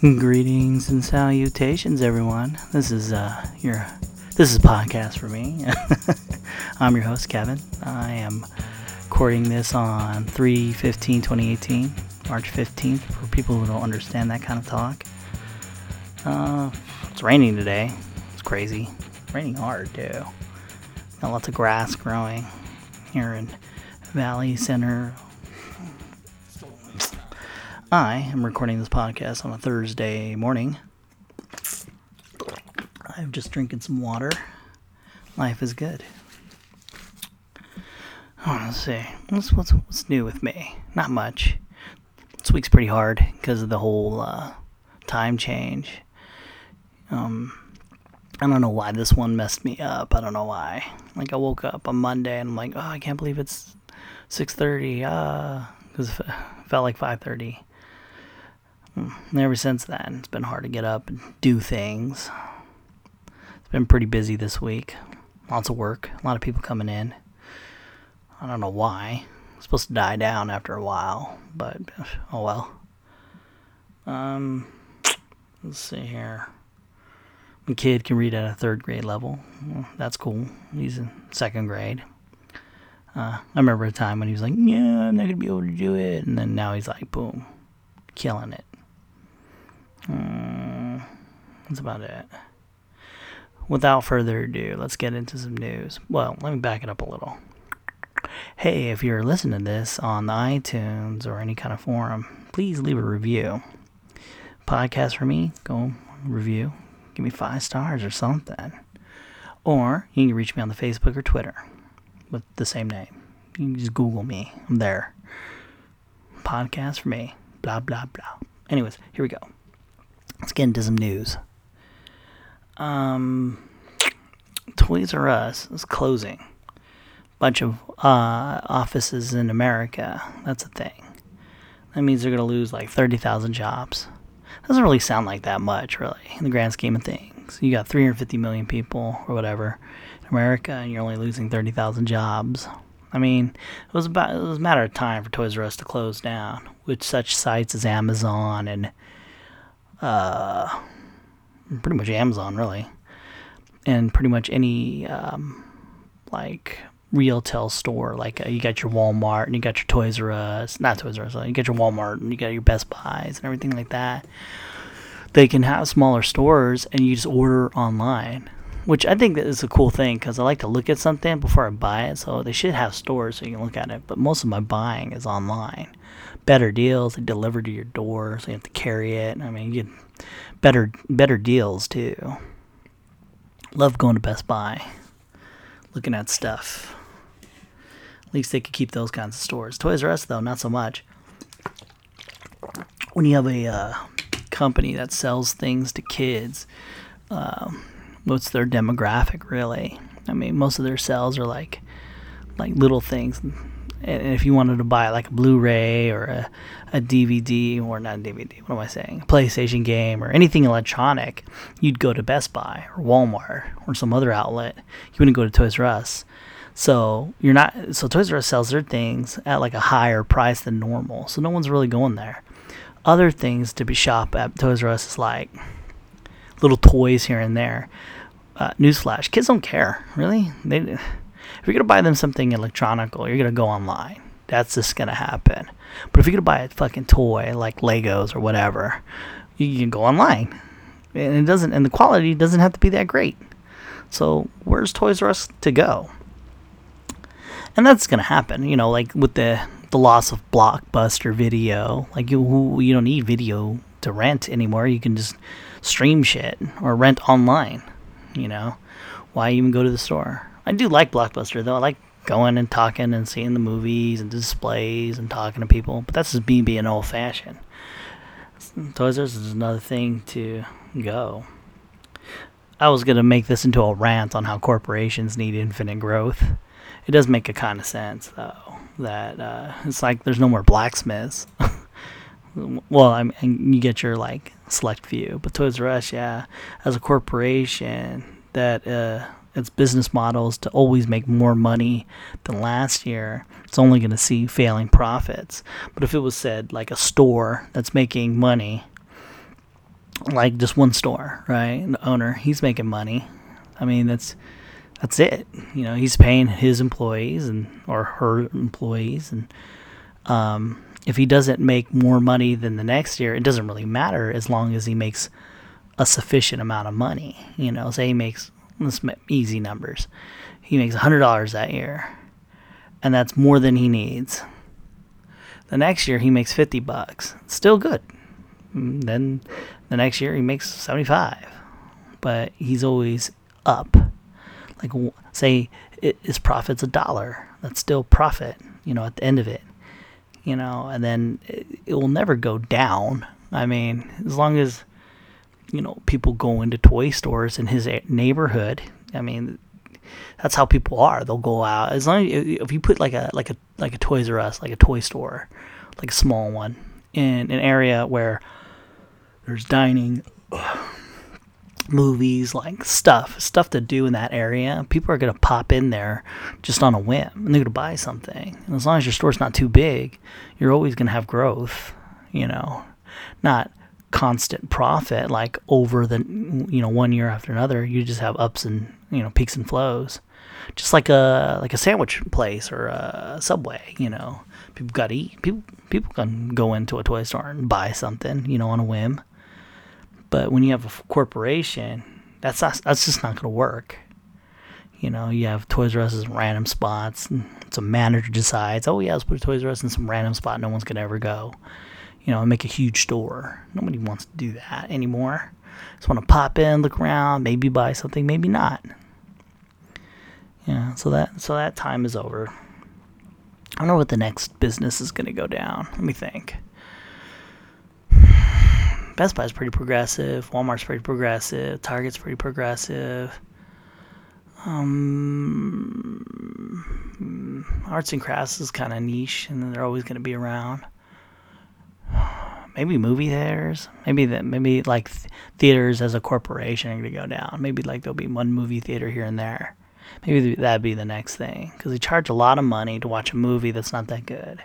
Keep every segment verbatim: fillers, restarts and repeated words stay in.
Greetings and salutations, everyone. This is uh your this is a podcast for me. I'm your host, Kevin. I am recording this on three fifteen twenty eighteen, March fifteenth, for people who don't understand that kind of talk. Uh, it's raining today. It's crazy. It's raining hard too. Got lots of grass growing here in Valley Center. I am recording this podcast on a Thursday morning. I'm just drinking some water. Life is good. Oh, let's see. What's, what's, what's new with me? Not much. This week's pretty hard because of the whole uh, time change. Um, I don't know why this one messed me up. I don't know why. Like, I woke up on Monday and I'm like, oh, I can't believe it's six thirty. Ah, uh, because it felt like five thirty. Ever since then, it's been hard to get up and do things. It's been pretty busy this week. Lots of work. A lot of people coming in. I don't know why. It's supposed to die down after a while, but oh well. Um, let's see here. My kid can read at a third grade level. That's cool. He's in second grade. Uh, I remember a time when he was like, yeah, I'm not going to be able to do it. And then now he's like, boom, killing it. Um, that's about it. Without further ado, let's get into some news. Well, let me back it up a little. Hey, if you're listening to this on the iTunes or any kind of forum, please leave a review. Podcast for me, go review. Give me five stars or something. Or you can reach me on the Facebook or Twitter with the same name. You can just Google me. I'm there. Podcast for me. Blah, blah, blah. Anyways, here we go. Let's get into some news. Um, Toys R Us is closing. Bunch of uh, offices in America. That's a thing. That means they're going to lose like thirty thousand jobs. Doesn't really sound like that much, really, in the grand scheme of things. You got three hundred fifty million people or whatever in America, and you're only losing thirty thousand jobs. I mean, it was about it was a matter of time for Toys R Us to close down, with such sites as Amazon and uh, pretty much Amazon, really, and pretty much any um, like Realtel store. Like uh, you got your Walmart and you got your Toys R Us, not Toys R Us, you got your Walmart and you got your Best Buys and everything like that. They can have smaller stores and you just order online, which I think that is a cool thing because I like to look at something before I buy it. So they should have stores so you can look at it. But most of my buying is online. Better deals, they deliver to your door, so you have to carry it. I mean, you get better better deals too. Love going to Best Buy, looking at stuff. At least they could keep those kinds of stores. Toys R Us, though, not so much. When you have a uh, company that sells things to kids, uh, what's their demographic, really? I mean, most of their sales are like like little things. And if you wanted to buy like a Blu-ray or a, a D V D, or not a D V D, what am I saying? A PlayStation game or anything electronic, you'd go to Best Buy or Walmart or some other outlet. You wouldn't go to Toys R Us. So you're not. So Toys R Us sells their things at like a higher price than normal. So no one's really going there. Other things to be shop at Toys R Us is like little toys here and there. Uh, newsflash: kids don't care, really. They, if you're gonna buy them something electronic, you're gonna go online. That's just gonna happen. But if you're gonna buy a fucking toy like Legos or whatever, you can go online, and it doesn't. And the quality doesn't have to be that great. So where's Toys R Us to go? And that's going to happen, you know, like with the, the loss of Blockbuster Video. Like, you you don't need video to rent anymore. You can just stream shit or rent online, you know. Why even go to the store? I do like Blockbuster, though. I like going and talking and seeing the movies and displays and talking to people. But that's just me being old-fashioned. Toys R Us is another thing to go. I was going to make this into a rant on how corporations need infinite growth. It does make a kind of sense, though, that uh, it's like there's no more blacksmiths. Well, I mean, you get your, like, select few. But Toys R Us, yeah, as a corporation, that uh, its business model is to always make more money than last year. It's only going to see failing profits. But if it was said, like, a store that's making money like just one store, right? And the owner, he's making money. I mean, that's that's it. You know, he's paying his employees and or her employees, and um, if he doesn't make more money than the next year, it doesn't really matter as long as he makes a sufficient amount of money. You know, say he makes, let's make easy numbers. He makes one hundred dollars that year, and that's more than he needs. The next year he makes fifty bucks. Still good. Then the next year he makes seventy-five, but he's always up. Like, say his profit's a dollar, that's still profit, you know, at the end of it, you know, and then it, it will never go down. I mean, as long as, you know, people go into toy stores in his neighborhood, I mean, that's how people are. They'll go out, as long as, if you put like a like a like a Toys R Us, like a toy store, like a small one, in an area where there's dining, ugh, movies, like stuff, stuff to do in that area, people are gonna pop in there just on a whim, and they're gonna buy something. And as long as your store's not too big, you're always gonna have growth, you know, not constant profit like over the, you know, one year after another. You just have ups and, you know, peaks and flows, just like a like a sandwich place or a Subway. You know, people gotta eat. People people can go into a toy store and buy something, you know, on a whim. But when you have a corporation, that's not, that's just not gonna work. You know, you have Toys R Us in random spots, and some manager decides, oh yeah, let's put a Toys R Us in some random spot no one's gonna ever go. You know, and make a huge store. Nobody wants to do that anymore. Just want to pop in, look around, maybe buy something, maybe not. Yeah, so that so that time is over. I don't know what the next business is going to go down. Let me think. Best Buy's pretty progressive. Walmart's pretty progressive. Target's pretty progressive. Um, arts and crafts is kind of niche, and they're always going to be around. Maybe movie theaters, maybe that, maybe like th- theaters as a corporation are going to go down. Maybe like there'll be one movie theater here and there. Maybe th- that'd be the next thing, because they charge a lot of money to watch a movie that's not that good.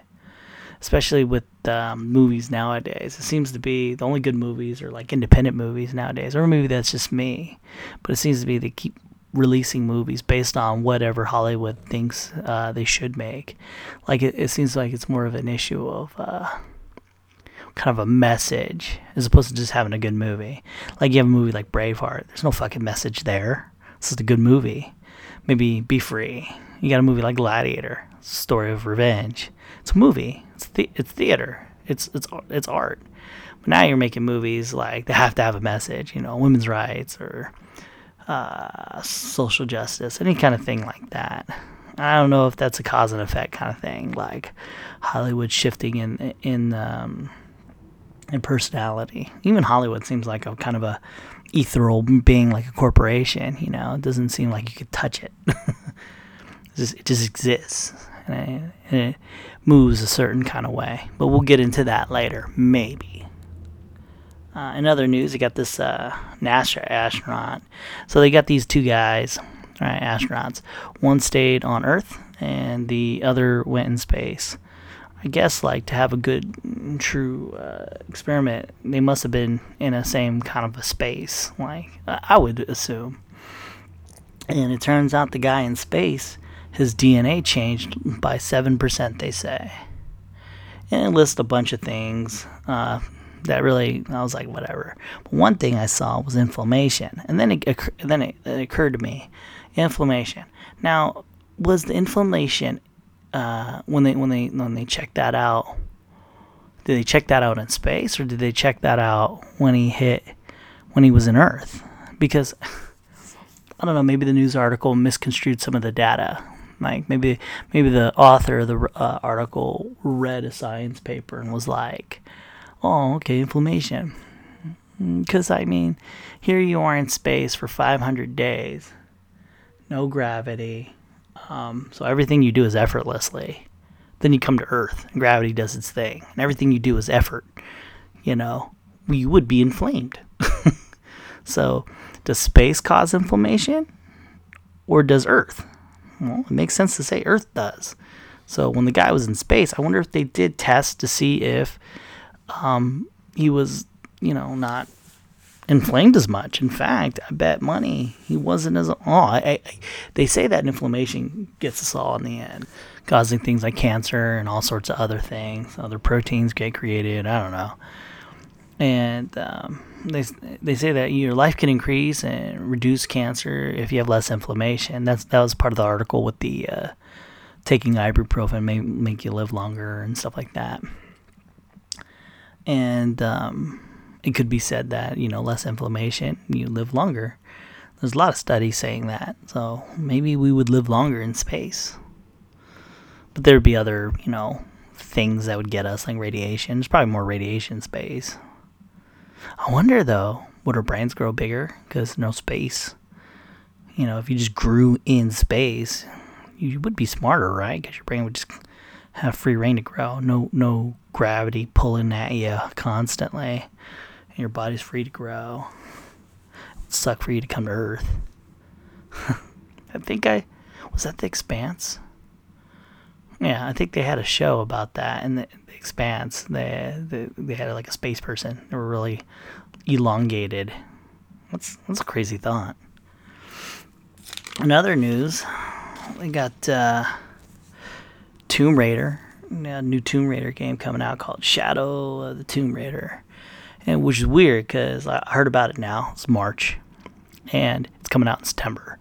Especially with um, movies nowadays, it seems to be the only good movies are like independent movies nowadays, or a movie that's just me. But it seems to be they keep releasing movies based on whatever Hollywood thinks uh, they should make. Like it, it seems like it's more of an issue of. Uh, kind of a message as opposed to just having a good movie. Like you have a movie like Braveheart, there's no fucking message there. This is a good movie. Maybe Be Free. You got a movie like Gladiator, story of revenge. It's a movie. It's the, it's theater. It's it's it's art. But now you're making movies like they have to have a message, you know, women's rights or uh, social justice, any kind of thing like that. I don't know if that's a cause and effect kind of thing, like Hollywood shifting in in um and personality. Even Hollywood seems like a kind of a ethereal being, like a corporation, you know. It doesn't seem like you could touch it. it, just, it just exists. And it, and it moves a certain kind of way. But we'll get into that later, maybe. Uh, in other news, they got this uh, NASA astronaut. So they got these two guys, right, astronauts. One stayed on Earth and the other went in space. I guess, like, to have a good, true uh, experiment, they must have been in the same kind of a space, like, I would assume. And it turns out the guy in space, his D N A changed by seven percent, they say. And it lists a bunch of things uh, that really, I was like, whatever. But one thing I saw was inflammation. And then it, then it, it occurred to me, inflammation. Now, was the inflammation... Uh, when they when they when they checked that out, did they check that out in space, or did they check that out when he hit when he was in Earth? Because I don't know, maybe the news article misconstrued some of the data. Like maybe maybe the author of the uh, article read a science paper and was like, "Oh, okay, inflammation." Because I mean, here you are in space for five hundred days, no gravity. Um, so everything you do is effortlessly. Then you come to Earth and gravity does its thing, and everything you do is effort. You know, you would be inflamed. So does space cause inflammation, or does Earth? Well, it makes sense to say Earth does. So when the guy was in space, I wonder if they did tests to see if um, he was, you know, not inflamed as much. In fact, I bet money he wasn't as. Oh, I, I, they say that inflammation gets us all in the end, causing things like cancer and all sorts of other things. Other proteins get created. I don't know. And um, they they say that your life can increase and reduce cancer if you have less inflammation. That's that was part of the article with the uh, taking ibuprofen may make you live longer and stuff like that. And um, it could be said that, you know, less inflammation, you live longer. There's a lot of studies saying that. So maybe we would live longer in space. But there'd be other, you know, things that would get us, like radiation. There's probably more radiation space. I wonder, though, would our brains grow bigger? Because no space. You know, if you just grew in space, you would be smarter, right? Because your brain would just have free reign to grow. No, no gravity pulling at you constantly. And your body's free to grow. It would suck for you to come to Earth. I think I... Was that The Expanse? Yeah, I think they had a show about that in The, the Expanse. They, they they had like a space person. They were really elongated. That's, that's a crazy thought. In other news, we got uh, Tomb Raider. A new Tomb Raider game coming out called Shadow of the Tomb Raider. And which is weird because I heard about it now. It's March. And it's coming out in September.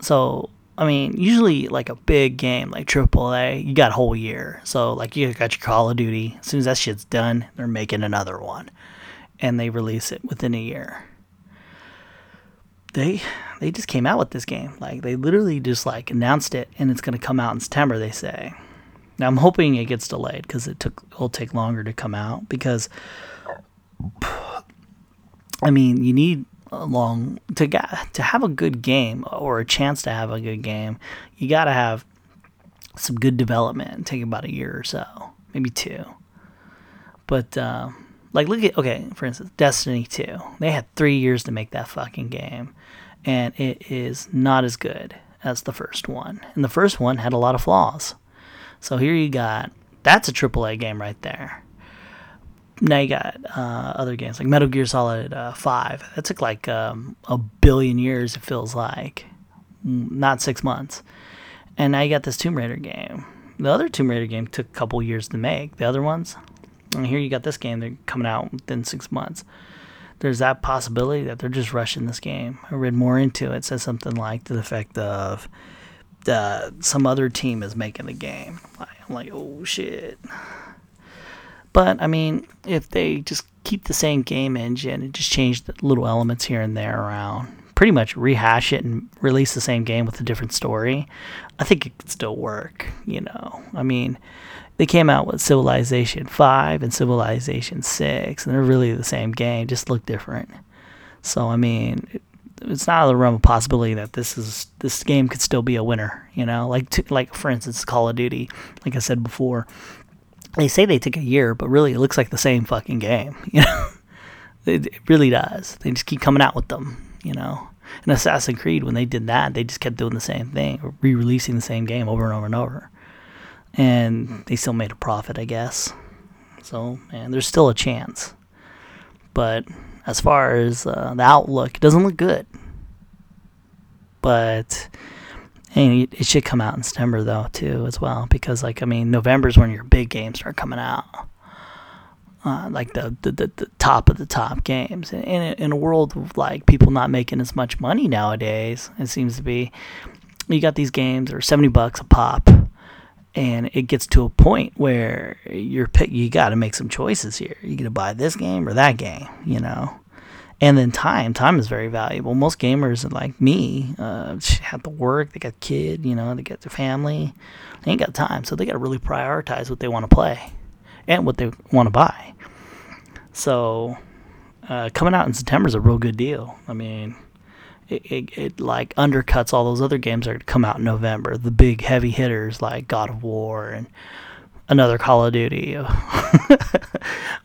So... I mean, usually, like, a big game, like triple A, you got a whole year. So, like, you got your Call of Duty. As soon as that shit's done, they're making another one. And they release it within a year. They they just came out with this game. Like, they literally just, like, announced it, and it's going to come out in September, they say. Now, I'm hoping it gets delayed because it took it'll take longer to come out because, I mean, you need... Long to get to have a good game or a chance to have a good game, you gotta have some good development. Take about a year or so, maybe two. But uh, like, look at okay, for instance, Destiny two. They had three years to make that fucking game, and it is not as good as the first one. And the first one had a lot of flaws. So here you got that's a triple A game right there. Now you got uh, other games like Metal Gear Solid uh, five. That took like um, a billion years, it feels like. Not six months. And now you got this Tomb Raider game. The other Tomb Raider game took a couple years to make. The other ones, and here you got this game. They're coming out within six months. There's that possibility that they're just rushing this game. I read more into it. It says something like to the effect of uh, some other team is making the game. I'm like, oh, shit. But, I mean, if they just keep the same game engine and just change the little elements here and there around, pretty much rehash it and release the same game with a different story, I think it could still work, you know. I mean, they came out with Civilization five and Civilization six, and they're really the same game, just look different. So, I mean, it, it's not out of the realm of possibility that this is this game could still be a winner, you know. Like, to, like for instance, Call of Duty, like I said before, they say they took a year, but really it looks like the same fucking game, you know? it, it really does. They just keep coming out with them, you know? And Assassin's Creed, when they did that, they just kept doing the same thing, re-releasing the same game over and over and over. And they still made a profit, I guess. So, man, there's still a chance. But as far as uh, the outlook, it doesn't look good. But... And it should come out in September, though, too, as well. Because, like, I mean, November's when your big games start coming out. Uh, like, the, the, the, the top of the top games. And in, in a world of, like, people not making as much money nowadays, it seems to be, you got these games that are seventy bucks a pop. And it gets to a point where you're pick, you got to make some choices here. You're going to buy this game or that game, you know? And then time. Time is very valuable. Most gamers, like me, uh, have to work. They got kid, you know, they got their family. They ain't got time. So they got to really prioritize what they want to play and what they want to buy. So uh, coming out in September is a real good deal. I mean, it, it, it like undercuts all those other games that are to come out in November. The big heavy hitters like God of War and another Call of Duty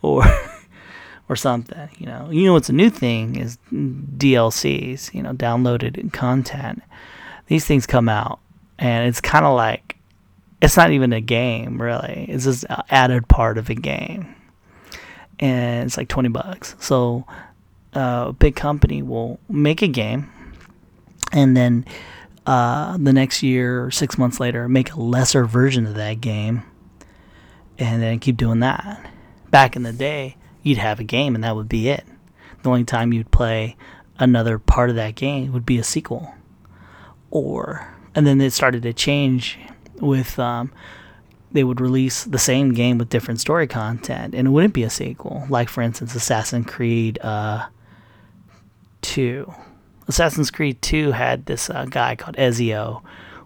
or... Or something, you know. You know what's a new thing is D L Cs, you know, downloaded content. These things come out, and it's kind of like, it's not even a game, really. It's just an added part of a game. And it's like twenty bucks. So uh, a big company will make a game and then uh, the next year or six months later make a lesser version of that game and then keep doing that. Back in the day, you'd have a game and that would be it. The only time you'd play another part of that game would be a sequel. Or, and then it started to change with, um, they would release the same game with different story content, and it wouldn't be a sequel. Like, for instance, Assassin's Creed uh, two. Assassin's Creed two had this uh, guy called Ezio,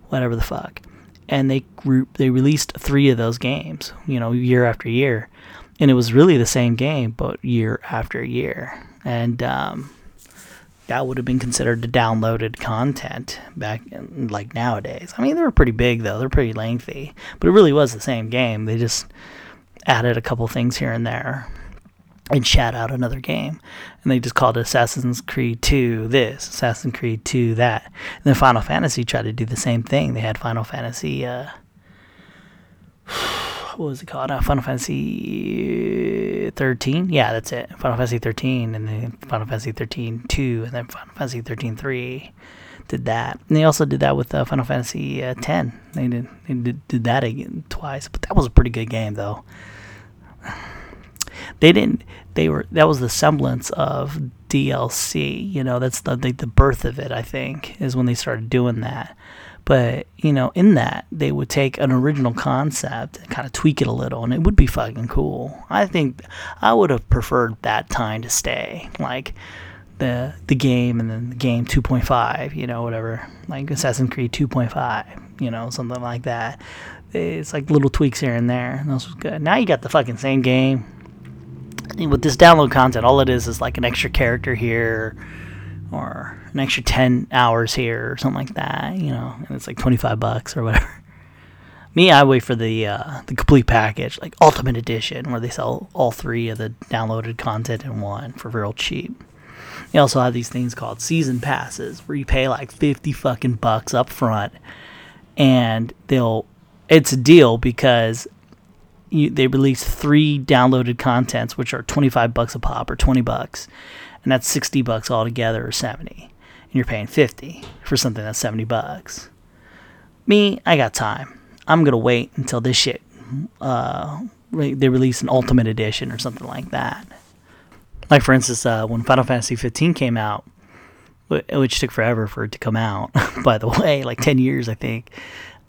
whatever the fuck. And they re- they released three of those games, you know, year after year. And it was really the same game, but year after year. And um, that would have been considered the downloaded content back in, like nowadays. I mean, they were pretty big, though. They're pretty lengthy. But it really was the same game. They just added a couple things here and there and shat out another game. And they just called it Assassin's Creed two this, Assassin's Creed two that. And then Final Fantasy tried to do the same thing. They had Final Fantasy... Uh, what was it called? Uh, Final Fantasy thirteen? Yeah, that's it. Final Fantasy thirteen, and then Final Fantasy thirteen two, and then Final Fantasy thirteen three. Did that, and they also did that with uh, Final Fantasy uh, ten. They did they did, did that again twice, but that was a pretty good game though. They didn't. They were. That was the semblance of D L C. You know, that's the the, the birth of it. I think is when they started doing that. But, you know, in that, they would take an original concept and kind of tweak it a little, and it would be fucking cool. I think I would have preferred that time to stay, like the the game and then the game two point five, you know, whatever, like Assassin's Creed two point five, you know, something like that. It's like little tweaks here and there, and those was good. Now you got the fucking same game. And with this download content, all it is is like an extra character here, or an extra ten hours here or something like that, you know, and it's like twenty-five bucks or whatever. Me, I wait for the uh, the complete package, like Ultimate Edition, where they sell all three of the downloaded content in one for real cheap. They also have these things called season passes, where you pay like fifty fucking bucks up front, and they'll, it's a deal because you, they release three downloaded contents, which are twenty-five bucks a pop or twenty bucks, and that's sixty bucks altogether or seventy. And you're paying fifty for something that's seventy bucks. Me, I got time. I'm going to wait until this shit, uh, re- they release an Ultimate Edition or something like that. Like, for instance, uh, when Final Fantasy fifteen came out, w- which took forever for it to come out, by the way, like ten years, I think.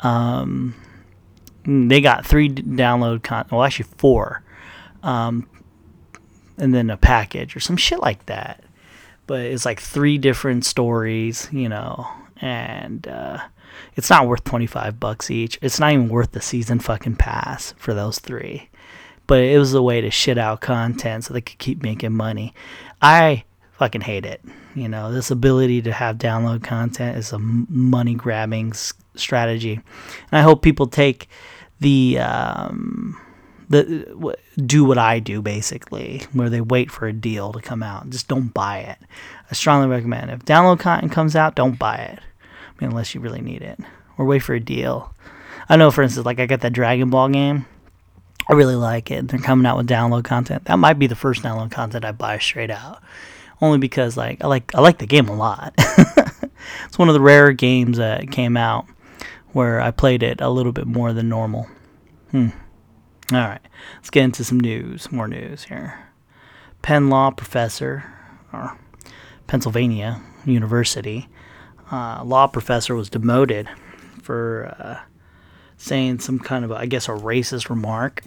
Um, they got three download con- well, actually four. Um, and then a package or some shit like that. But it's like three different stories, you know, and uh, it's not worth twenty-five bucks each. It's not even worth the season fucking pass for those three. But it was a way to shit out content so they could keep making money. I fucking hate it. You know, this ability to have download content is a money grabbing s- strategy. And I hope people take the... Um, The, do what I do, basically, where they wait for a deal to come out. Just don't buy it. I strongly recommend it. If download content comes out, don't buy it. I mean, unless you really need it. Or wait for a deal. I know, for instance, like I got that Dragon Ball game. I really like it. They're coming out with download content. That might be the first download content I buy straight out. Only because like I like I like the game a lot. It's one of the rare games that came out where I played it a little bit more than normal. Hmm. All right, let's get into some news, more news here. Penn Law professor, or Pennsylvania University, uh, law professor was demoted for uh, saying some kind of, I guess, a racist remark.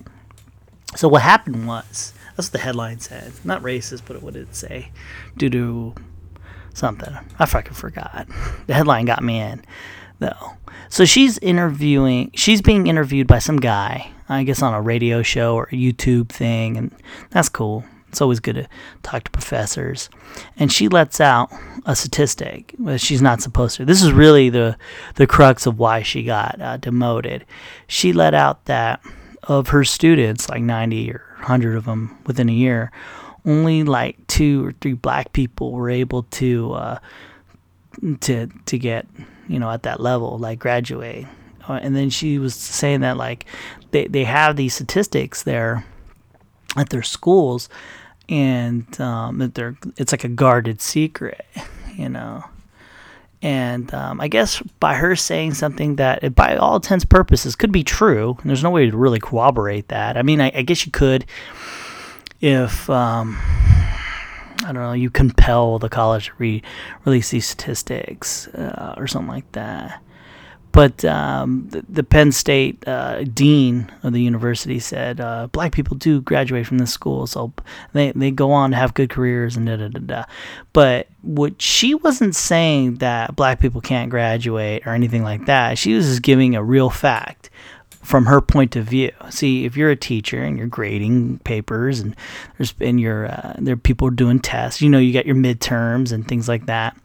So what happened was, that's what the headline said. Not racist, but what did it say? Due to something. I fucking forgot. The headline got me in, though. So she's interviewing, she's being interviewed by some guy, I guess on a radio show or a YouTube thing, and that's cool. It's always good to talk to professors. And she lets out a statistic that she's not supposed to. This is really the, the crux of why she got uh, demoted. She let out that of her students, like ninety or one hundred of them within a year, only like two or three black people were able to uh, to to get, you know, at that level, like graduate. And then she was saying that, like, they, they have these statistics there at their schools, and um, that they're it's like a guarded secret, you know. And um, I guess by her saying something that, by all intents and purposes, could be true, and there's no way to really corroborate that. I mean, I, I guess you could if, um, I don't know, you compel the college to re- release these statistics uh, or something like that. But um, the, the Penn State uh, dean of the university said, uh, black people do graduate from this school, so they, they go on to have good careers and da-da-da-da. But what she wasn't saying that black people can't graduate or anything like that. She was just giving a real fact from her point of view. See, if you're a teacher and you're grading papers and there's and you're, uh, there are people doing tests, you know, you got your midterms and things like that.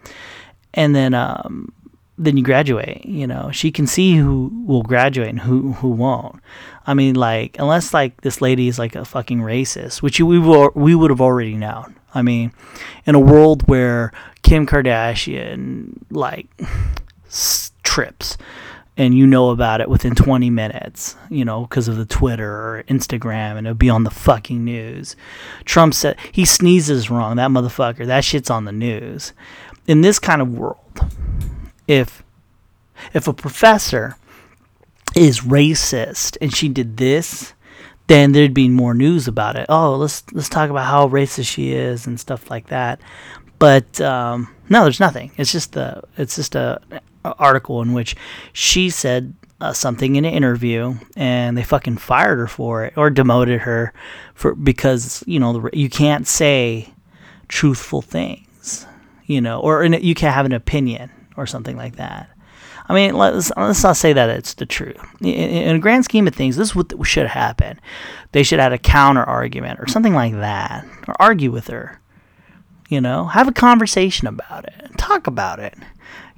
And then... Um, then you graduate, you know, she can see who will graduate and who, who won't. I mean, like, unless like this lady is like a fucking racist, which we will, we would have already known. I mean, in a world where Kim Kardashian like trips and you know about it within twenty minutes, you know, because of the Twitter or Instagram, and it'll be on the fucking news. Trump said he sneezes wrong. That motherfucker, that shit's on the news. In this kind of world, If if a professor is racist and she did this, then there'd be more news about it. Oh, let's let's talk about how racist she is and stuff like that. But um, no, there's nothing. It's just the it's just a, a article in which she said uh, something in an interview, and they fucking fired her for it or demoted her for because you know the, you can't say truthful things, you know, or in, you can't have an opinion. Or something like that. I mean, let's let's not say that it's the truth. In, in a grand scheme of things, this is what should happen. They should add a counter argument or something like that, or argue with her. You know, have a conversation about it, talk about it.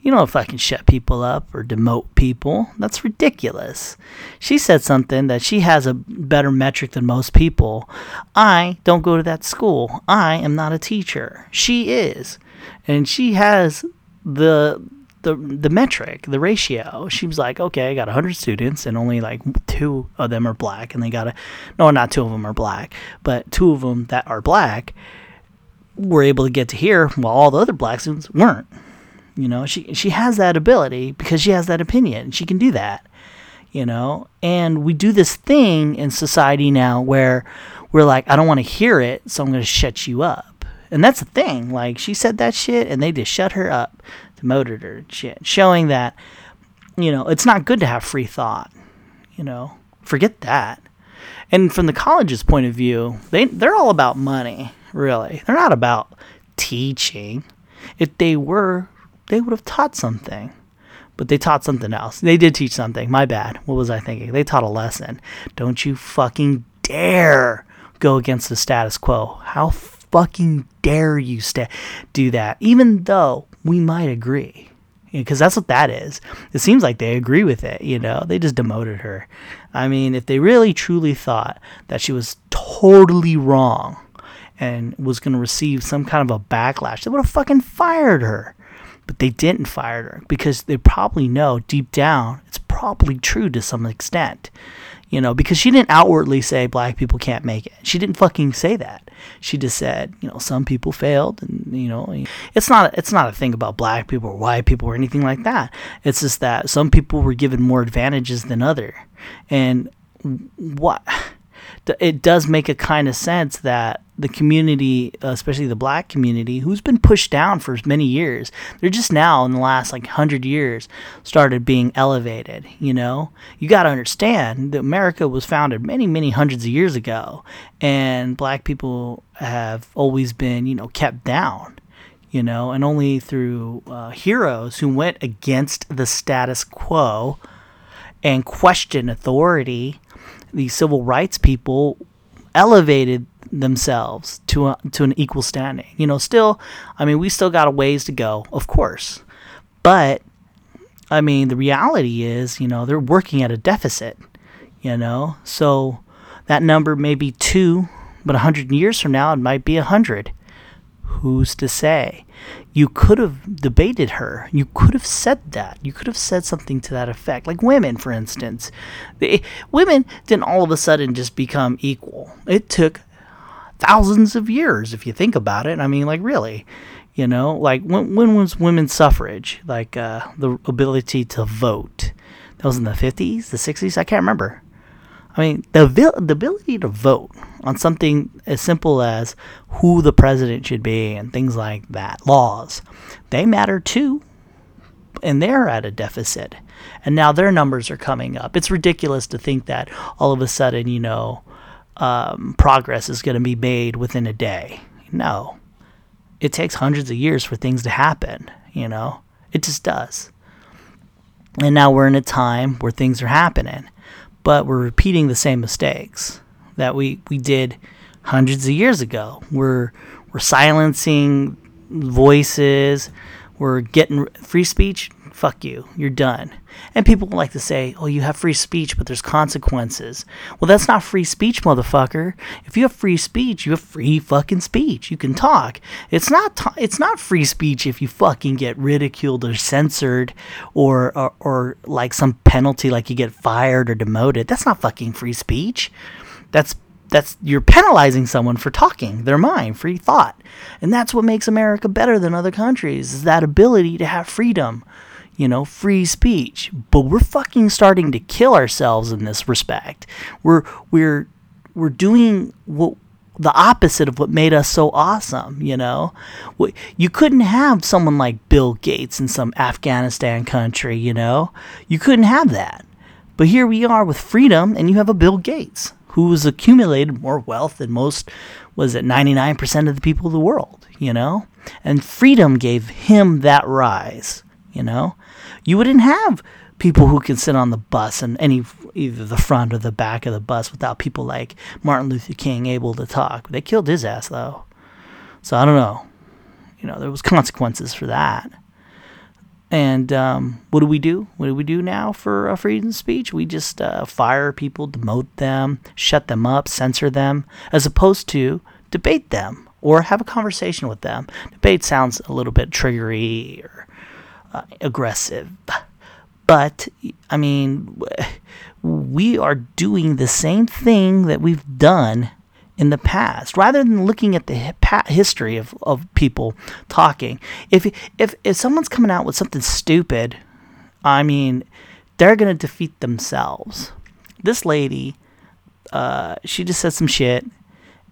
You don't fucking shut people up or demote people. That's ridiculous. She said something that she has a better metric than most people. I don't go to that school. I am not a teacher. She is, and she has. The the the metric, the ratio. She was like, okay, I got one hundred students and only like two of them are black, and they got a no, not two of them are black, but two of them that are black were able to get to here while all the other black students weren't. You know, she she has that ability because she has that opinion. She can do that. You know, and we do this thing in society now where we're like, I don't want to hear it, so I'm going to shut you up. And that's the thing, like, she said that shit, and they just shut her up, demoted her and shit, showing that, you know, it's not good to have free thought, you know, forget that. And from the college's point of view, they, they're all about money, really. They're not about teaching. If they were, they would have taught something, but they taught something else. They did teach something, my bad, what was I thinking? They taught a lesson. Don't you fucking dare go against the status quo. How fucking dare you st- do that, even though we might agree, because that's what that is. It seems like they agree with it, you know, they just demoted her. I mean, if they really truly thought that she was totally wrong and was going to receive some kind of a backlash, they would have fucking fired her. But they didn't fire her because they probably know deep down it's probably true to some extent. You know, because she didn't outwardly say black people can't make it. She didn't fucking say that. She just said, you know, some people failed, and you know, it's not it's not a thing about black people or white people or anything like that. It's just that some people were given more advantages than others. And what it does make a kind of sense that the community, especially the black community, who's been pushed down for many years, they're just now in the last like hundred years started being elevated. You know, you got to understand that America was founded many, many hundreds of years ago, and black people have always been, you know, kept down. You know, and only through uh, heroes who went against the status quo and questioned authority, the civil rights people elevated themselves to a, to an equal standing. You know, still, I mean, we still got a ways to go, of course. But, I mean, the reality is, you know, they're working at a deficit, you know. So that number may be two, but one hundred years from now, it might be one hundred. Who's to say? You could have debated her. You could have said that. You could have said something to that effect. Like women, for instance. They, women didn't all of a sudden just become equal. It took thousands of years, if you think about it. I mean, like, really, you know, like, when, when was women's suffrage, like, uh, the ability to vote? That was in the fifties, the sixties? I can't remember. I mean, the, the ability to vote on something as simple as who the president should be and things like that, laws, they matter too, and they're at a deficit. And now their numbers are coming up. It's ridiculous to think that all of a sudden, you know, um, progress is going to be made within a day. No. It takes hundreds of years for things to happen, you know. It just does. And now we're in a time where things are happening, but we're repeating the same mistakes that we, we did hundreds of years ago. We're we're silencing voices. We're getting free speech. Fuck you. You're done. And people like to say, oh, you have free speech, but there's consequences. Well, that's not free speech, motherfucker. If you have free speech, you have free fucking speech. You can talk. It's not t- it's not free speech if you fucking get ridiculed or censored or, or, or like some penalty, like you get fired or demoted. That's not fucking free speech. That's That's you're penalizing someone for talking their mind, free thought. And that's what makes America better than other countries, is that ability to have freedom, you know, free speech. But we're fucking starting to kill ourselves in this respect. We're we're we're doing what the opposite of what made us so awesome, you know. You couldn't have someone like Bill Gates in some Afghanistan country, you know. You couldn't have that. But here we are with freedom, and you have a Bill Gates who's accumulated more wealth than most, was it ninety-nine percent of the people of the world, you know? And freedom gave him that rise, you know? You wouldn't have people who can sit on the bus and any either the front or the back of the bus without people like Martin Luther King able to talk. They killed his ass, though. So I don't know. You know, there was consequences for that. And um, what do we do? What do we do now for uh, freedom of speech? We just uh, fire people, demote them, shut them up, censor them, as opposed to debate them or have a conversation with them. Debate sounds a little bit triggery or uh, aggressive. But, I mean, we are doing the same thing that we've done in the past, rather than looking at the history of, of people talking. If if if someone's coming out with something stupid, I mean, they're gonna defeat themselves. This lady, uh, she just said some shit,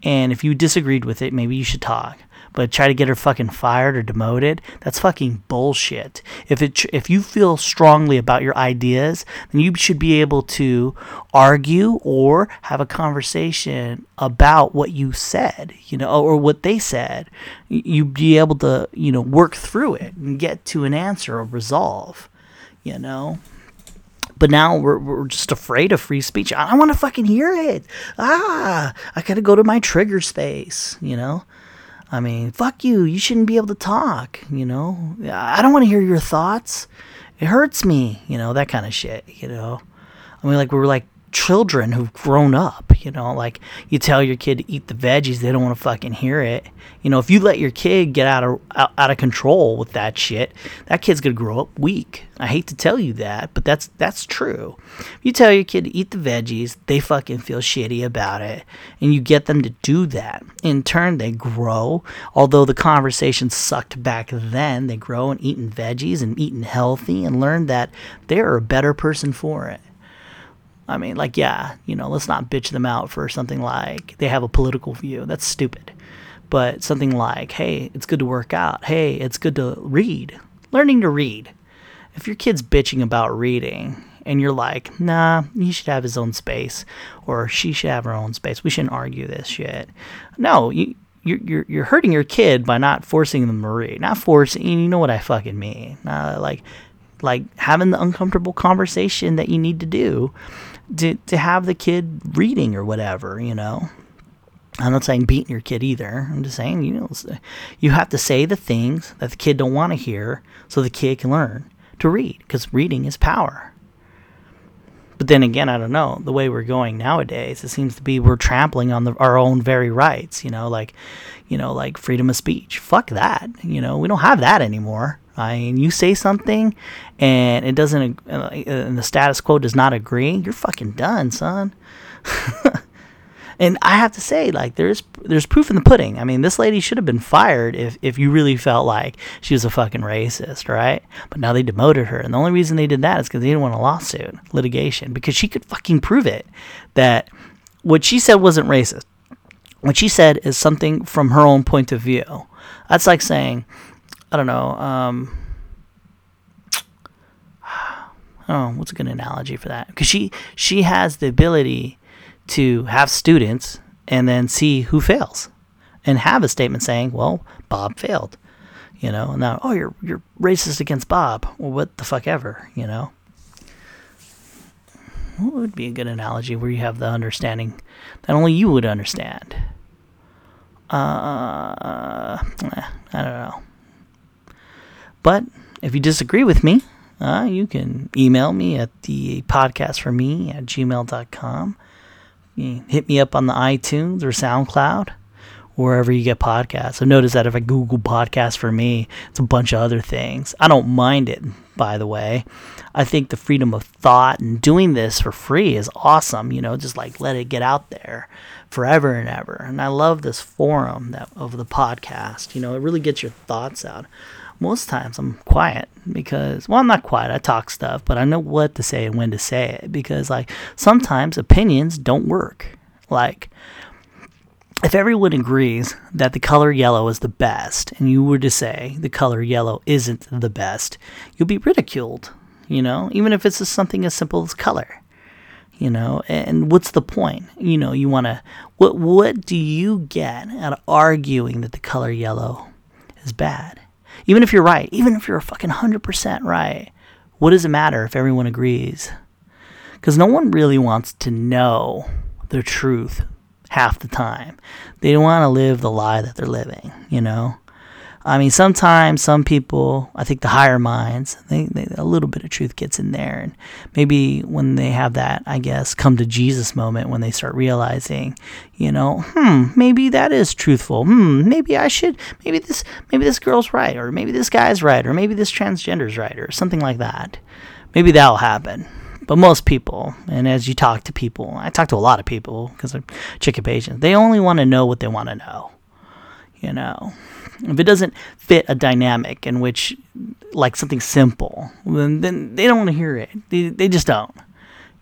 and if you disagreed with it, maybe you should talk. But try to get her fucking fired or demoted. That's fucking bullshit. If it if you feel strongly about your ideas, then you should be able to argue or have a conversation about what you said, you know, or what they said. You'd be able to, you know, work through it and get to an answer or resolve, you know. But now we're we're just afraid of free speech. I don't want to fucking hear it. Ah, I gotta go to my trigger space, you know. I mean, fuck you. You shouldn't be able to talk, you know. I don't want to hear your thoughts. It hurts me, you know, that kind of shit, you know. I mean, like, we were like children who've grown up, you know. Like, you tell your kid to eat the veggies, they don't want to fucking hear it. You know, if you let your kid get out of out, out of control with that shit, that kid's going to grow up weak. I hate to tell you that, but that's that's true. If you tell your kid to eat the veggies, they fucking feel shitty about it, and you get them to do that. In turn, they grow. Although the conversation sucked back then, they grow and eating veggies and eating healthy and learn that they're a better person for it. I mean, like, yeah, you know, let's not bitch them out for something like they have a political view. That's stupid. But something like, hey, it's good to work out. Hey, it's good to read. Learning to read. If your kid's bitching about reading and you're like, nah, he should have his own space or she should have her own space. We shouldn't argue this shit. No, you, you're, you're hurting your kid by not forcing them to read. Not forcing, you know what I fucking mean. Uh, like, like having the uncomfortable conversation that you need to do. To, to have the kid reading or whatever, you know. I'm not saying beating your kid either. I'm just saying, you know, you have to say the things that the kid don't want to hear so the kid can learn to read, because reading is power. But then again, I don't know, the way we're going nowadays, it seems to be we're trampling on the, our own very rights, you know, like, you know, like freedom of speech. Fuck that, you know, we don't have that anymore. I mean, you say something and it doesn't, uh, and the status quo does not agree, you're fucking done, son. And I have to say, like, there's there's proof in the pudding. I mean, this lady should have been fired if, if you really felt like she was a fucking racist, right? But now they demoted her. And the only reason they did that is because they didn't want a lawsuit, litigation, because she could fucking prove it, that what she said wasn't racist. What she said is something from her own point of view. That's like saying, I don't know, um... oh, what's a good analogy for that? Because she, she has the ability to have students and then see who fails and have a statement saying, well, Bob failed, you know, and now, oh, you're you're racist against Bob. Well, what the fuck ever, you know? What would be a good analogy where you have the understanding that only you would understand? Uh, I don't know. But if you disagree with me, Uh, you can email me at the podcast for me at gmail dot com. You hit me up on the iTunes or SoundCloud, wherever you get podcasts. I've noticed that if I Google podcast for me, it's a bunch of other things. I don't mind it, by the way. I think the freedom of thought and doing this for free is awesome. You know, just like let it get out there forever and ever. And I love this forum that, of the podcast. You know, it really gets your thoughts out. Most times I'm quiet because, well, I'm not quiet. I talk stuff, but I know what to say and when to say it because, like, sometimes opinions don't work. Like, if everyone agrees that the color yellow is the best and you were to say the color yellow isn't the best, you'll be ridiculed, you know, even if it's just something as simple as color, you know, and what's the point? You know, you want to, what, what do you get out of arguing that the color yellow is bad? Even if you're right, even if you're a fucking one hundred percent right, what does it matter if everyone agrees? Because no one really wants to know the truth half the time. They don't want to live the lie that they're living, you know? I mean, sometimes some people, I think the higher minds, they, they, a little bit of truth gets in there. And maybe when they have that, I guess, come to Jesus moment when they start realizing, you know, hmm, maybe that is truthful. Hmm, maybe I should, maybe this, maybe this girl's right, or maybe this guy's right, or maybe this transgender's right, or something like that. Maybe that'll happen. But most people, and as you talk to people, I talk to a lot of people because I'm chicken patient, they only want to know what they want to know, you know. If it doesn't fit a dynamic in which, like, something simple, then, then they don't want to hear it. They, they just don't,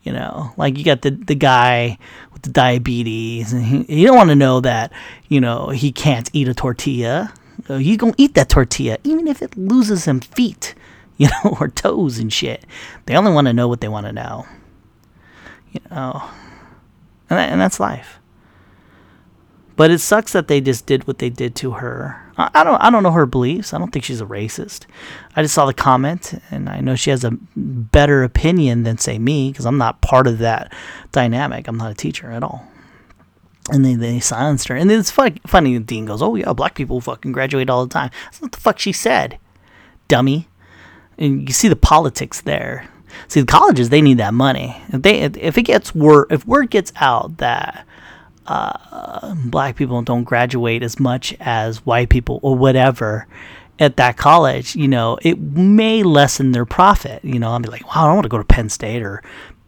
you know. Like, you got the, the guy with the diabetes, and he, you don't want to know that, you know, he can't eat a tortilla. So he's going to eat that tortilla, even if it loses him feet, you know, or toes and shit. They only want to know what they want to know, you know. And, that, and that's life. But it sucks that they just did what they did to her. I don't I don't know her beliefs. I don't think she's a racist. I just saw the comment, and I know she has a better opinion than, say, me, because I'm not part of that dynamic. I'm not a teacher at all. And then they silenced her. And it's funny, funny that Dean goes, oh, yeah, black people fucking graduate all the time. That's not the fuck she said, dummy. And you see the politics there. See, the colleges, they need that money. If, they, if it gets wor- if word gets out that... Uh, black people don't graduate as much as white people or whatever at that college, you know, it may lessen their profit. You know, I'll be like, wow, I don't want to go to Penn State or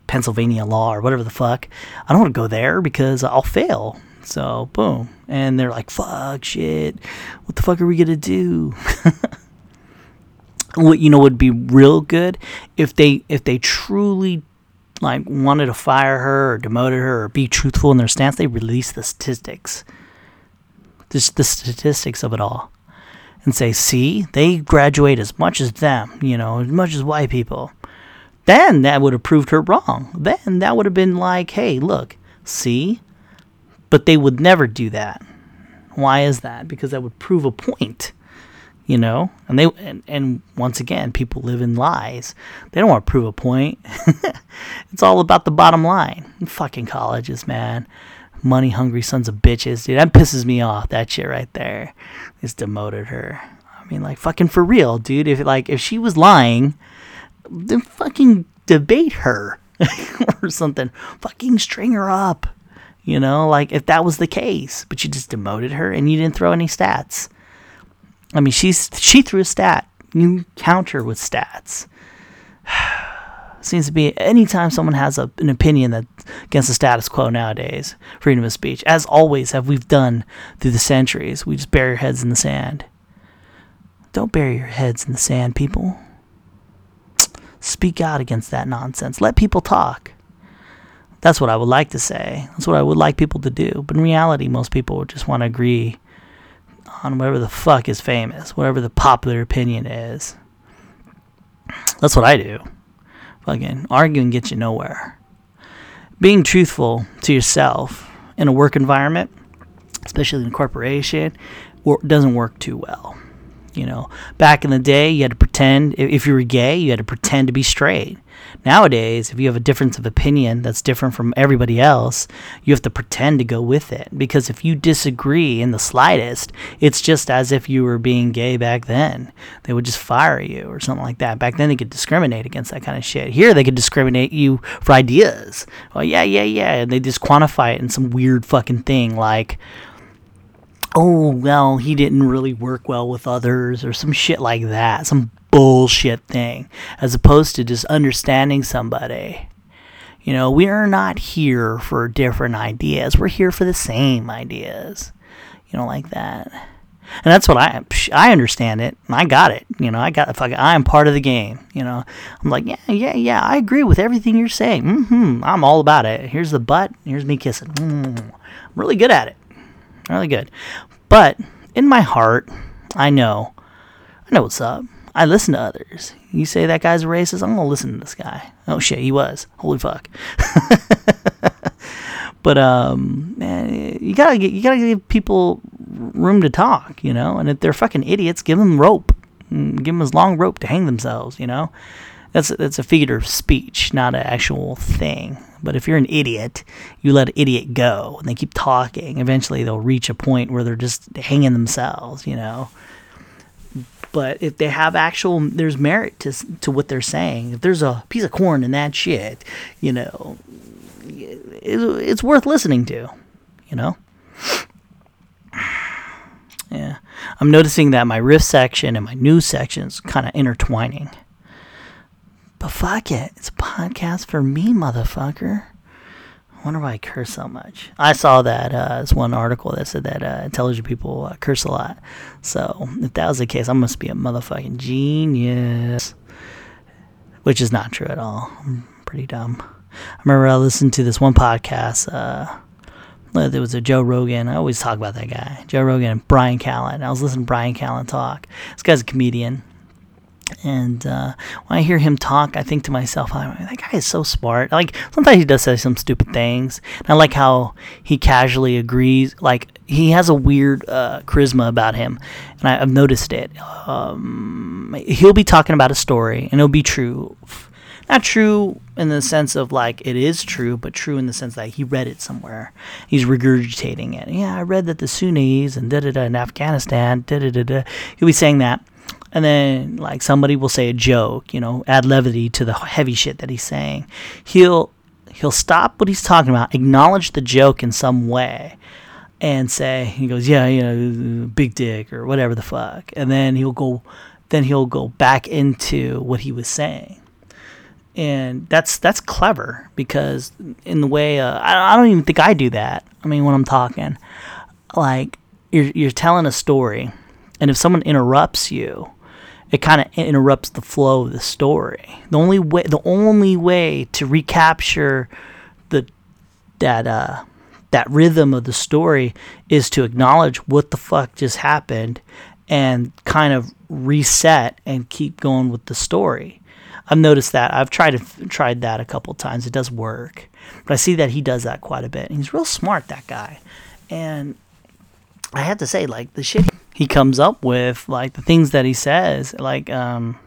Pennsylvania law or whatever the fuck. I don't want to go there because I'll fail. So, boom. And they're like, fuck, shit. What the fuck are we going to do? What, you know, would be real good if they, if they truly like wanted to fire her or demoted her or be truthful in their stance, they release the statistics. Just the statistics of it all. And say, see, they graduate as much as them, you know, as much as white people. Then that would have proved her wrong. Then that would have been like, hey, look, see? But they would never do that. Why is that? Because that would prove a point. You know, and they and, and once again, people live in lies. They don't want to prove a point. It's all about the bottom line. Fucking colleges, man. Money hungry sons of bitches, dude. That pisses me off. That shit right there. It's demoted her. I mean, like, fucking for real, dude. If like if she was lying, then fucking debate her or something. Fucking string her up. You know, like if that was the case, but you just demoted her and you didn't throw any stats. I mean, she's she threw a stat. You counter with stats. seems to be anytime someone has a, an opinion that's against the status quo nowadays, freedom of speech, as always have we've done through the centuries. We just bury our heads in the sand. Don't bury your heads in the sand, people. Speak out against that nonsense. Let people talk. That's what I would like to say. That's what I would like people to do. But in reality, most people would just want to agree on whatever the fuck is famous, whatever the popular opinion is. That's what I do. Fucking arguing gets you nowhere. Being truthful to yourself in a work environment, especially in a corporation, doesn't work too well. You know, back in the day, you had to pretend, if you were gay, you had to pretend to be straight. Nowadays, if you have a difference of opinion that's different from everybody else, you have to pretend to go with it. Because if you disagree in the slightest, it's just as if you were being gay back then. They would just fire you or something like that. Back then, they could discriminate against that kind of shit. Here, they could discriminate you for ideas. Oh, yeah, yeah, yeah. And they just quantify it in some weird fucking thing like, oh, well, he didn't really work well with others or some shit like that, some bullshit thing, as opposed to just understanding somebody. You know, we are not here for different ideas. We're here for the same ideas. You know, like that. And that's what I, I understand it. And I got it. You know, I got the fucking, I am part of the game. You know, I'm like, yeah, yeah, yeah, I agree with everything you're saying. Mm-hmm. I'm all about it. Here's the butt. Here's me kissing. Mm-hmm. I'm really good at it. Really good. But in my heart, I know. I know what's up. I listen to others. You say that guy's a racist? I'm going to listen to this guy. Oh, shit, he was. Holy fuck. But, um, man, you got to you gotta give people room to talk, you know? And if they're fucking idiots, give them rope. Give them as long rope to hang themselves, you know? That's, that's a figure of speech, not an actual thing. But if you're an idiot, you let an idiot go, and they keep talking. Eventually, they'll reach a point where they're just hanging themselves, you know? But if they have actual, there's merit to to what they're saying. If there's a piece of corn in that shit, you know, it, it's worth listening to, you know? Yeah. I'm noticing that my riff section and my news section is kind of intertwining. But fuck it, it's a podcast for me, motherfucker. I wonder why I curse so much. I saw that uh, this one article that said that uh, intelligent people uh, curse a lot. So if that was the case, I must be a motherfucking genius. Which is not true at all. I'm pretty dumb. I remember I listened to this one podcast. Uh, there was a Joe Rogan. I always talk about that guy. Joe Rogan and Brian Callen. I was listening to Brian Callen talk. This guy's a comedian. And uh, when I hear him talk, I think to myself, I'm like, that guy is so smart. Like, sometimes he does say some stupid things. And I like how he casually agrees. Like, he has a weird uh, charisma about him. And I, I've noticed it. Um, he'll be talking about a story, and it'll be true. Not true in the sense of, like, it is true, but true in the sense that he read it somewhere. He's regurgitating it. Yeah, I read that the Sunnis and da-da-da in Afghanistan, da-da-da-da. He'll be saying that. And then, like, somebody will say a joke, you know, add levity to the heavy shit that he's saying. He'll he'll stop what he's talking about, acknowledge the joke in some way, and say, he goes, yeah, you know, big dick or whatever the fuck. And then he'll go, then he'll go back into what he was saying. And that's that's clever because in the way, uh, I, I don't even think I do that. I mean, when I'm talking, like, you're you're telling a story, and if someone interrupts you, it kind of interrupts the flow of the story. The only way, the only way to recapture the that uh, that rhythm of the story is to acknowledge what the fuck just happened and kind of reset and keep going with the story. I've noticed that. I've tried to, tried that a couple times. It does work, but I see that he does that quite a bit. And he's real smart, that guy. And I have to say, like, the shit he comes up with, like, the things that he says, like, um,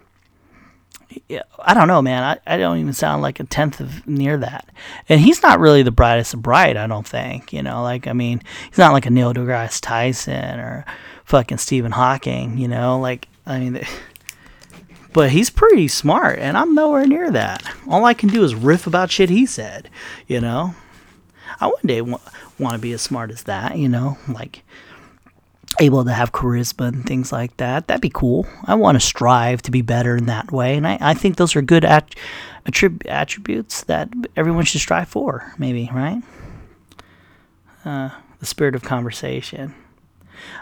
I don't know, man. I, I don't even sound like a tenth of near that. And he's not really the brightest of bright, I don't think, you know? Like, I mean, he's not like a Neil deGrasse Tyson or fucking Stephen Hawking, you know? Like, I mean, but he's pretty smart, and I'm nowhere near that. All I can do is riff about shit he said, you know? I one day w- want to be as smart as that, you know? Like, able to have charisma and things like that. That'd be cool. I want to strive to be better in that way. And I, I think those are good att- attrib- attributes that everyone should strive for, maybe, right? Uh, the spirit of conversation.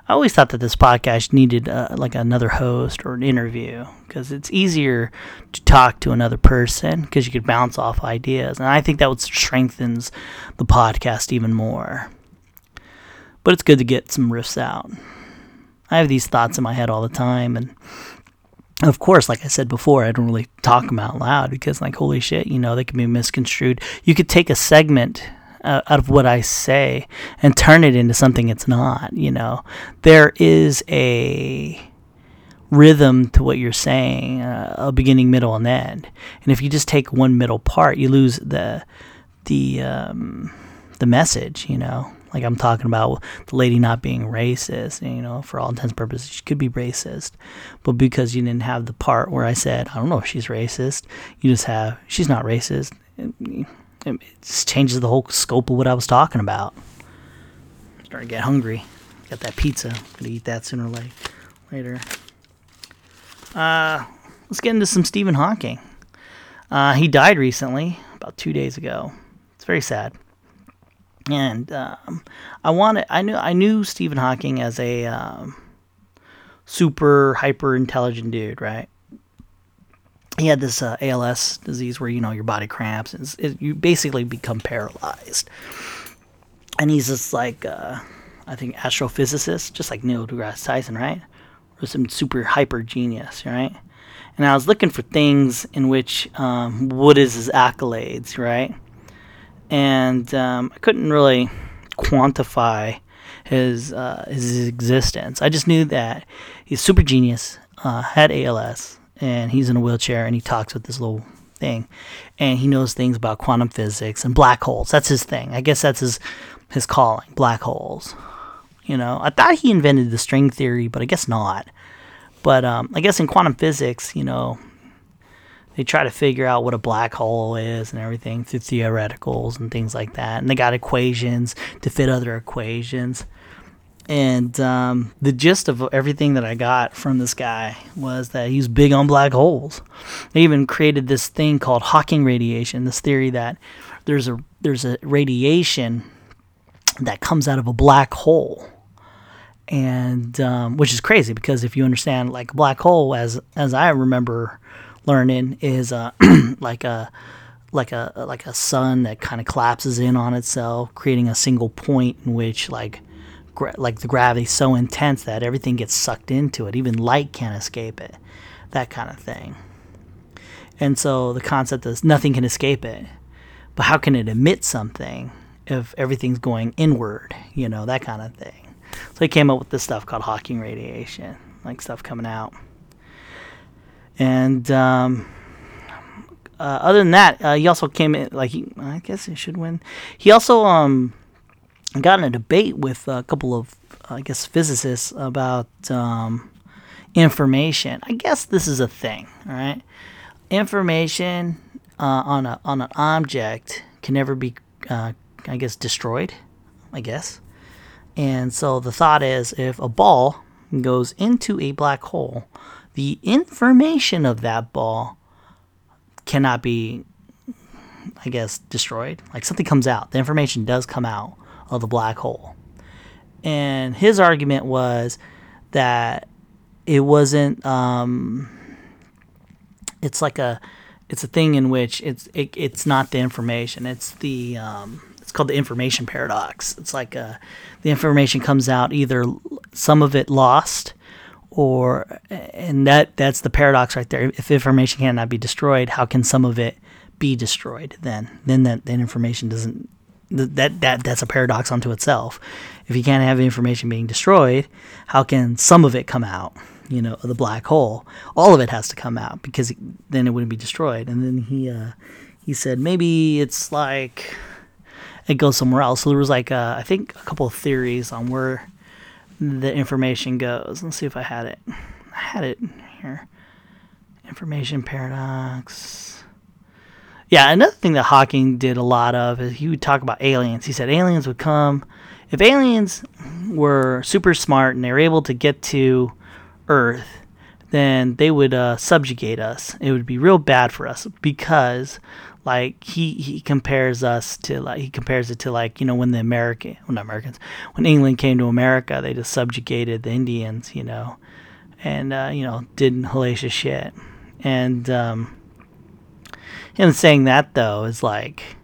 I always thought that this podcast needed uh, like another host or an interview, because it's easier to talk to another person because you could bounce off ideas. And I think that would strengthens the podcast even more. But it's good to get some riffs out. I have these thoughts in my head all the time. And of course, like I said before, I don't really talk them out loud because, like, holy shit, you know, they can be misconstrued. You could take a segment Uh, out of what I say and turn it into something it's not. You know, there is a rhythm to what you're saying, uh, a beginning, middle, and end. And if you just take one middle part, you lose the the um, the message. You know, like I'm talking about the lady not being racist. And, you know, for all intents and purposes, she could be racist, but because you didn't have the part where I said, I don't know if she's racist, you just have she's not racist. And, it just changes the whole scope of what I was talking about. I'm starting to get hungry. Got that pizza. I'm going to eat that sooner or later. Uh, let's get into some Stephen Hawking. Uh, he died recently, about two days ago. It's very sad. And um, I wanted, I knew I knew Stephen Hawking as a um, super hyper intelligent dude, right? He had this uh, A L S disease where, you know, your body cramps and it, you basically become paralyzed. And he's this, like, uh, I think, astrophysicist, just like Neil deGrasse Tyson, right? Or some super hyper genius, right? And I was looking for things in which, um, what is his accolades, right? And um, I couldn't really quantify his, uh, his existence. I just knew that he's super genius, uh, had A L S. And he's in a wheelchair, and he talks with this little thing, and he knows things about quantum physics and black holes. That's his thing. I guess that's his his calling, black holes. You know, I thought he invented the string theory, but I guess not. But um, I guess in quantum physics, you know, they try to figure out what a black hole is and everything through theoreticals and things like that. And they got equations to fit other equations. And um, the gist of everything that I got from this guy was that he was big on black holes. They even created this thing called Hawking radiation, this theory that there's a there's a radiation that comes out of a black hole, and um, which is crazy because if you understand, like, a black hole, as as I remember learning, is uh, like a like a like a sun that kind of collapses in on itself, creating a single point in which, like, Gra- like the gravity's so intense that everything gets sucked into it. Even light can't escape it, that kind of thing. And so the concept is nothing can escape it. But how can it emit something if everything's going inward, you know, that kind of thing. So he came up with this stuff called Hawking radiation, like stuff coming out. And um, uh, other than that, uh, he also came in, like, he, I guess he should win. He also... um. I got in a debate with a couple of, I guess, physicists about um, information. I guess this is a thing, all right? Information uh, on a on an object can never be, uh, I guess, destroyed, I guess. And so the thought is, if a ball goes into a black hole, the information of that ball cannot be, I guess, destroyed. Like, something comes out. The information does come out of the black hole. And his argument was that it wasn't um it's like a it's a thing in which it's it, it's not the information, it's the um it's called the information paradox. It's like uh the information comes out either some of it lost, or and that that's the paradox right there. If information cannot be destroyed, how can some of it be destroyed? Then then that, that information doesn't That that that's a paradox unto itself. If you can't have information being destroyed, how can some of it come out, you know, of the black hole? All of it has to come out, because then it wouldn't be destroyed. And then he uh, he said maybe it's like it goes somewhere else. So there was like uh, I think a couple of theories on where the information goes. Let's see if I had it. I had it here. Information paradox. Yeah, another thing that Hawking did a lot of is he would talk about aliens. He said aliens would come If aliens were super smart and they were able to get to Earth, then they would uh, subjugate us. It would be real bad for us because, like, he, he compares us to, like, he compares it to, like, you know, when the American, well, not Americans, when England came to America, they just subjugated the Indians, you know, and, uh, you know, did hellacious shit. And um, him saying that, though, is like,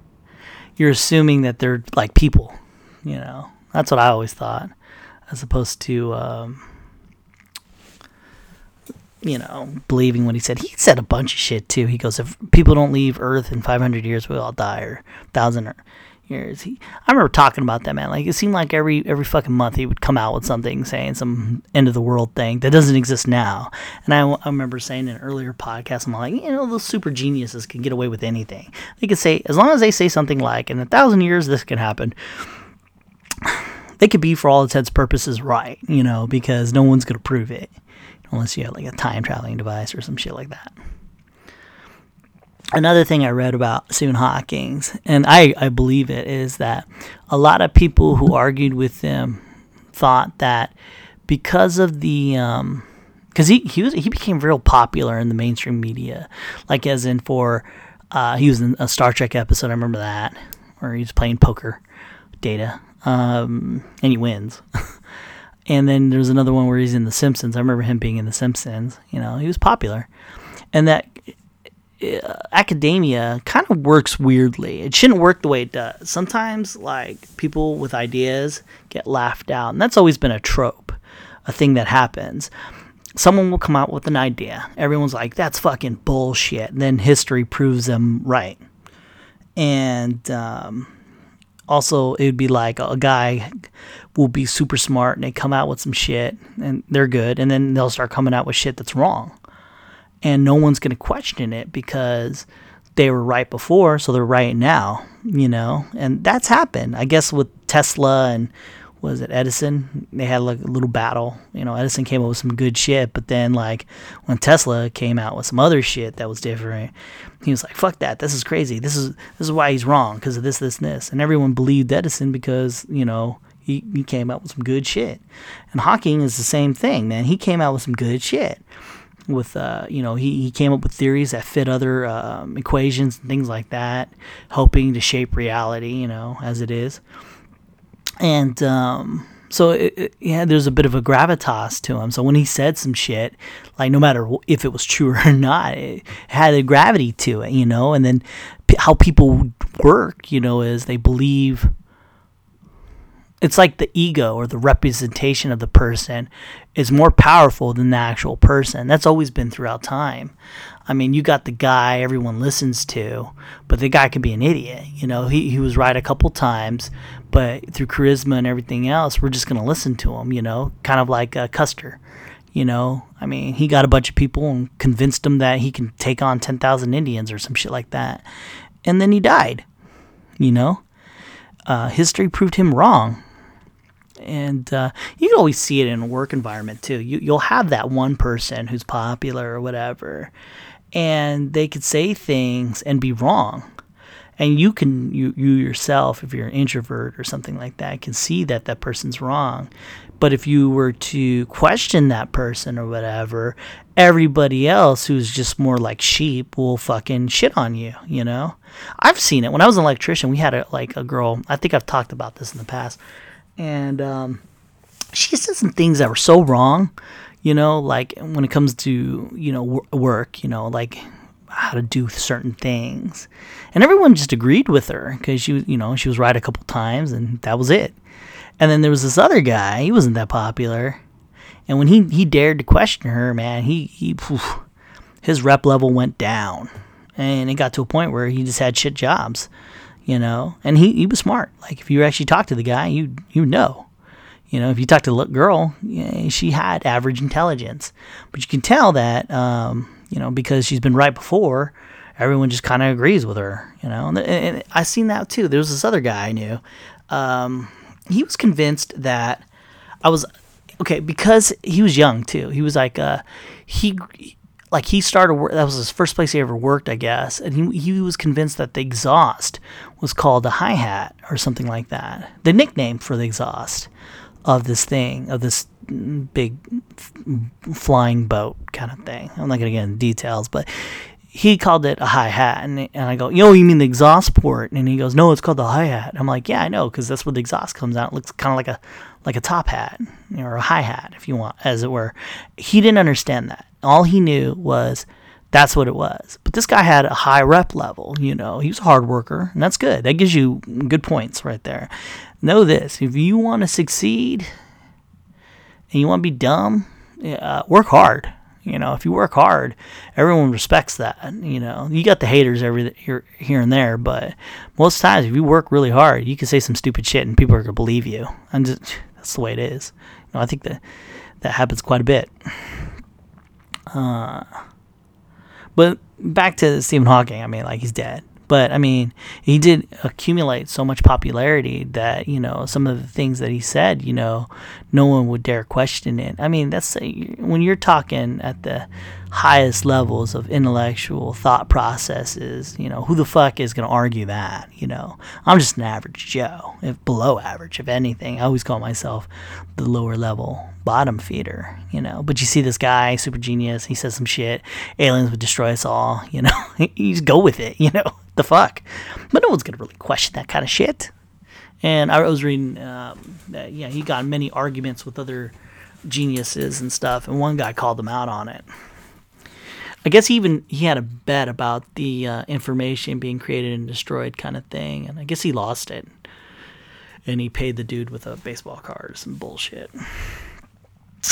you're assuming that they're, like, people, you know. That's what I always thought, as opposed to, um, you know, believing what he said. He said a bunch of shit, too. He goes, if people don't leave Earth in five hundred years, we'll all die, or one thousand years. He, I remember talking about that, man. Like, it seemed like every every fucking month he would come out with something, saying some end-of-the-world thing that doesn't exist now. And I, I remember saying in an earlier podcast, I'm like, you know, those super geniuses can get away with anything. They could say, as long as they say something like, in a thousand years, this can happen, they could be, for all intents and purposes, right, you know, because no one's going to prove it unless you have, like, a time-traveling device or some shit like that. Another thing I read about Stephen Hawking, and I, I believe it, is that a lot of people who argued with him thought that because of the um, – because he, he, was, he became real popular in the mainstream media, like as in for uh, – he was in a Star Trek episode, I remember that, where he was playing poker, Data. Um, and he wins. And then there's another one where he's in The Simpsons. I remember him being in The Simpsons. You know, he was popular. And that uh, academia kind of works weirdly. It shouldn't work the way it does. Sometimes, like, people with ideas get laughed out. And that's always been a trope, a thing that happens. Someone will come out with an idea. Everyone's like, that's fucking bullshit. And then history proves them right. And, um... also, it would be like a guy will be super smart and they come out with some shit and they're good. And then they'll start coming out with shit that's wrong. And no one's going to question it because they were right before, so they're right now, you know. And that's happened. I guess with Tesla and, what was it, Edison? They had like a little battle. You know, Edison came up with some good shit. But then, like, when Tesla came out with some other shit that was different, he was like, fuck that, this is crazy, this is this is why he's wrong, because of this, this, and this. And everyone believed Edison because, you know, he, he came out with some good shit. And Hawking is the same thing, man. He came out with some good shit. With, uh, you know, he, he came up with theories that fit other um, equations and things like that, helping to shape reality, you know, as it is. And um, so, it, it, yeah, there's a bit of a gravitas to him. So when he said some shit, like, no matter wh- if it was true or not, it had a gravity to it, you know. And then p- how people work, you know, is they believe. It's like the ego or the representation of the person is more powerful than the actual person. That's always been throughout time. I mean, you got the guy everyone listens to, but the guy could be an idiot. You know, he, he was right a couple times, but through charisma and everything else, we're just going to listen to him, you know, kind of like uh, Custer. You know, I mean, he got a bunch of people and convinced them that he can take on ten thousand Indians or some shit like that. And then he died, you know. Uh, history proved him wrong. And uh, you can always see it in a work environment too. You, you'll have that one person who's popular or whatever, and they could say things and be wrong. And you can you, you yourself, if you're an introvert or something like that, can see that that person's wrong. But if you were to question that person or whatever, everybody else who's just more like sheep will fucking shit on you, you know? I've seen it. When I was an electrician, we had a, like a girl, I think I've talked about this in the past, and um, she said some things that were so wrong, you know, like when it comes to, you know, wor- work, you know, like how to do certain things. And everyone just agreed with her because she was, you know, she was right a couple times and that was it. And then there was this other guy, he wasn't that popular. And when he, he dared to question her, man, he, he poof, his rep level went down. And it got to a point where he just had shit jobs, you know. And he, he was smart. Like, if you actually talked to the guy, you you know. You know, if you talked to the girl, yeah, she had average intelligence. But you can tell that, um, you know, because she's been right before, everyone just kind of agrees with her, you know. And, and I seen that, too. There was this other guy I knew. Um... He was convinced that I was okay because he was young too. He was like, uh, he like he started, that was his first place he ever worked, I guess, and he he was convinced that the exhaust was called a hi-hat or something like that. The nickname for the exhaust of this thing, of this big flying boat kind of thing. I'm not going to get into details, but he called it a hi-hat, and and I go, yo, you mean the exhaust port? And he goes, no, it's called the hi-hat. I'm like, yeah, I know, because that's where the exhaust comes out. It looks kind of like a like a top hat, or a hi-hat, if you want, as it were. He didn't understand that. All he knew was that's what it was. But this guy had a high rep level, you know. He was a hard worker, and that's good. That gives you good points right there. Know this. If you want to succeed and you want to be dumb, uh, work hard. You know, if you work hard, everyone respects that. You know, you got the haters every here, here and there, but most times, if you work really hard, you can say some stupid shit and people are gonna believe you. I'm just, that's the way it is. You know, I think that that happens quite a bit. Uh, but back to Stephen Hawking. I mean, like, he's dead, but I mean, he did accumulate so much popularity that, you know, some of the things that he said, you know, no one would dare question it. I mean, that's when you're talking at the highest levels of intellectual thought processes, you know, who the fuck is going to argue that? You know, I'm just an average Joe, if below average, if anything. I always call myself the lower level bottom feeder, you know. But you see this guy, super genius, he says some shit, aliens would destroy us all, you know. You just go with it, you know, the fuck. But no one's going to really question that kind of shit. And I was reading, um, that, yeah, he got in many arguments with other geniuses and stuff, and one guy called him out on it. I guess he even he had a bet about the uh, information being created and destroyed kind of thing, and I guess he lost it, and he paid the dude with a baseball card or some bullshit.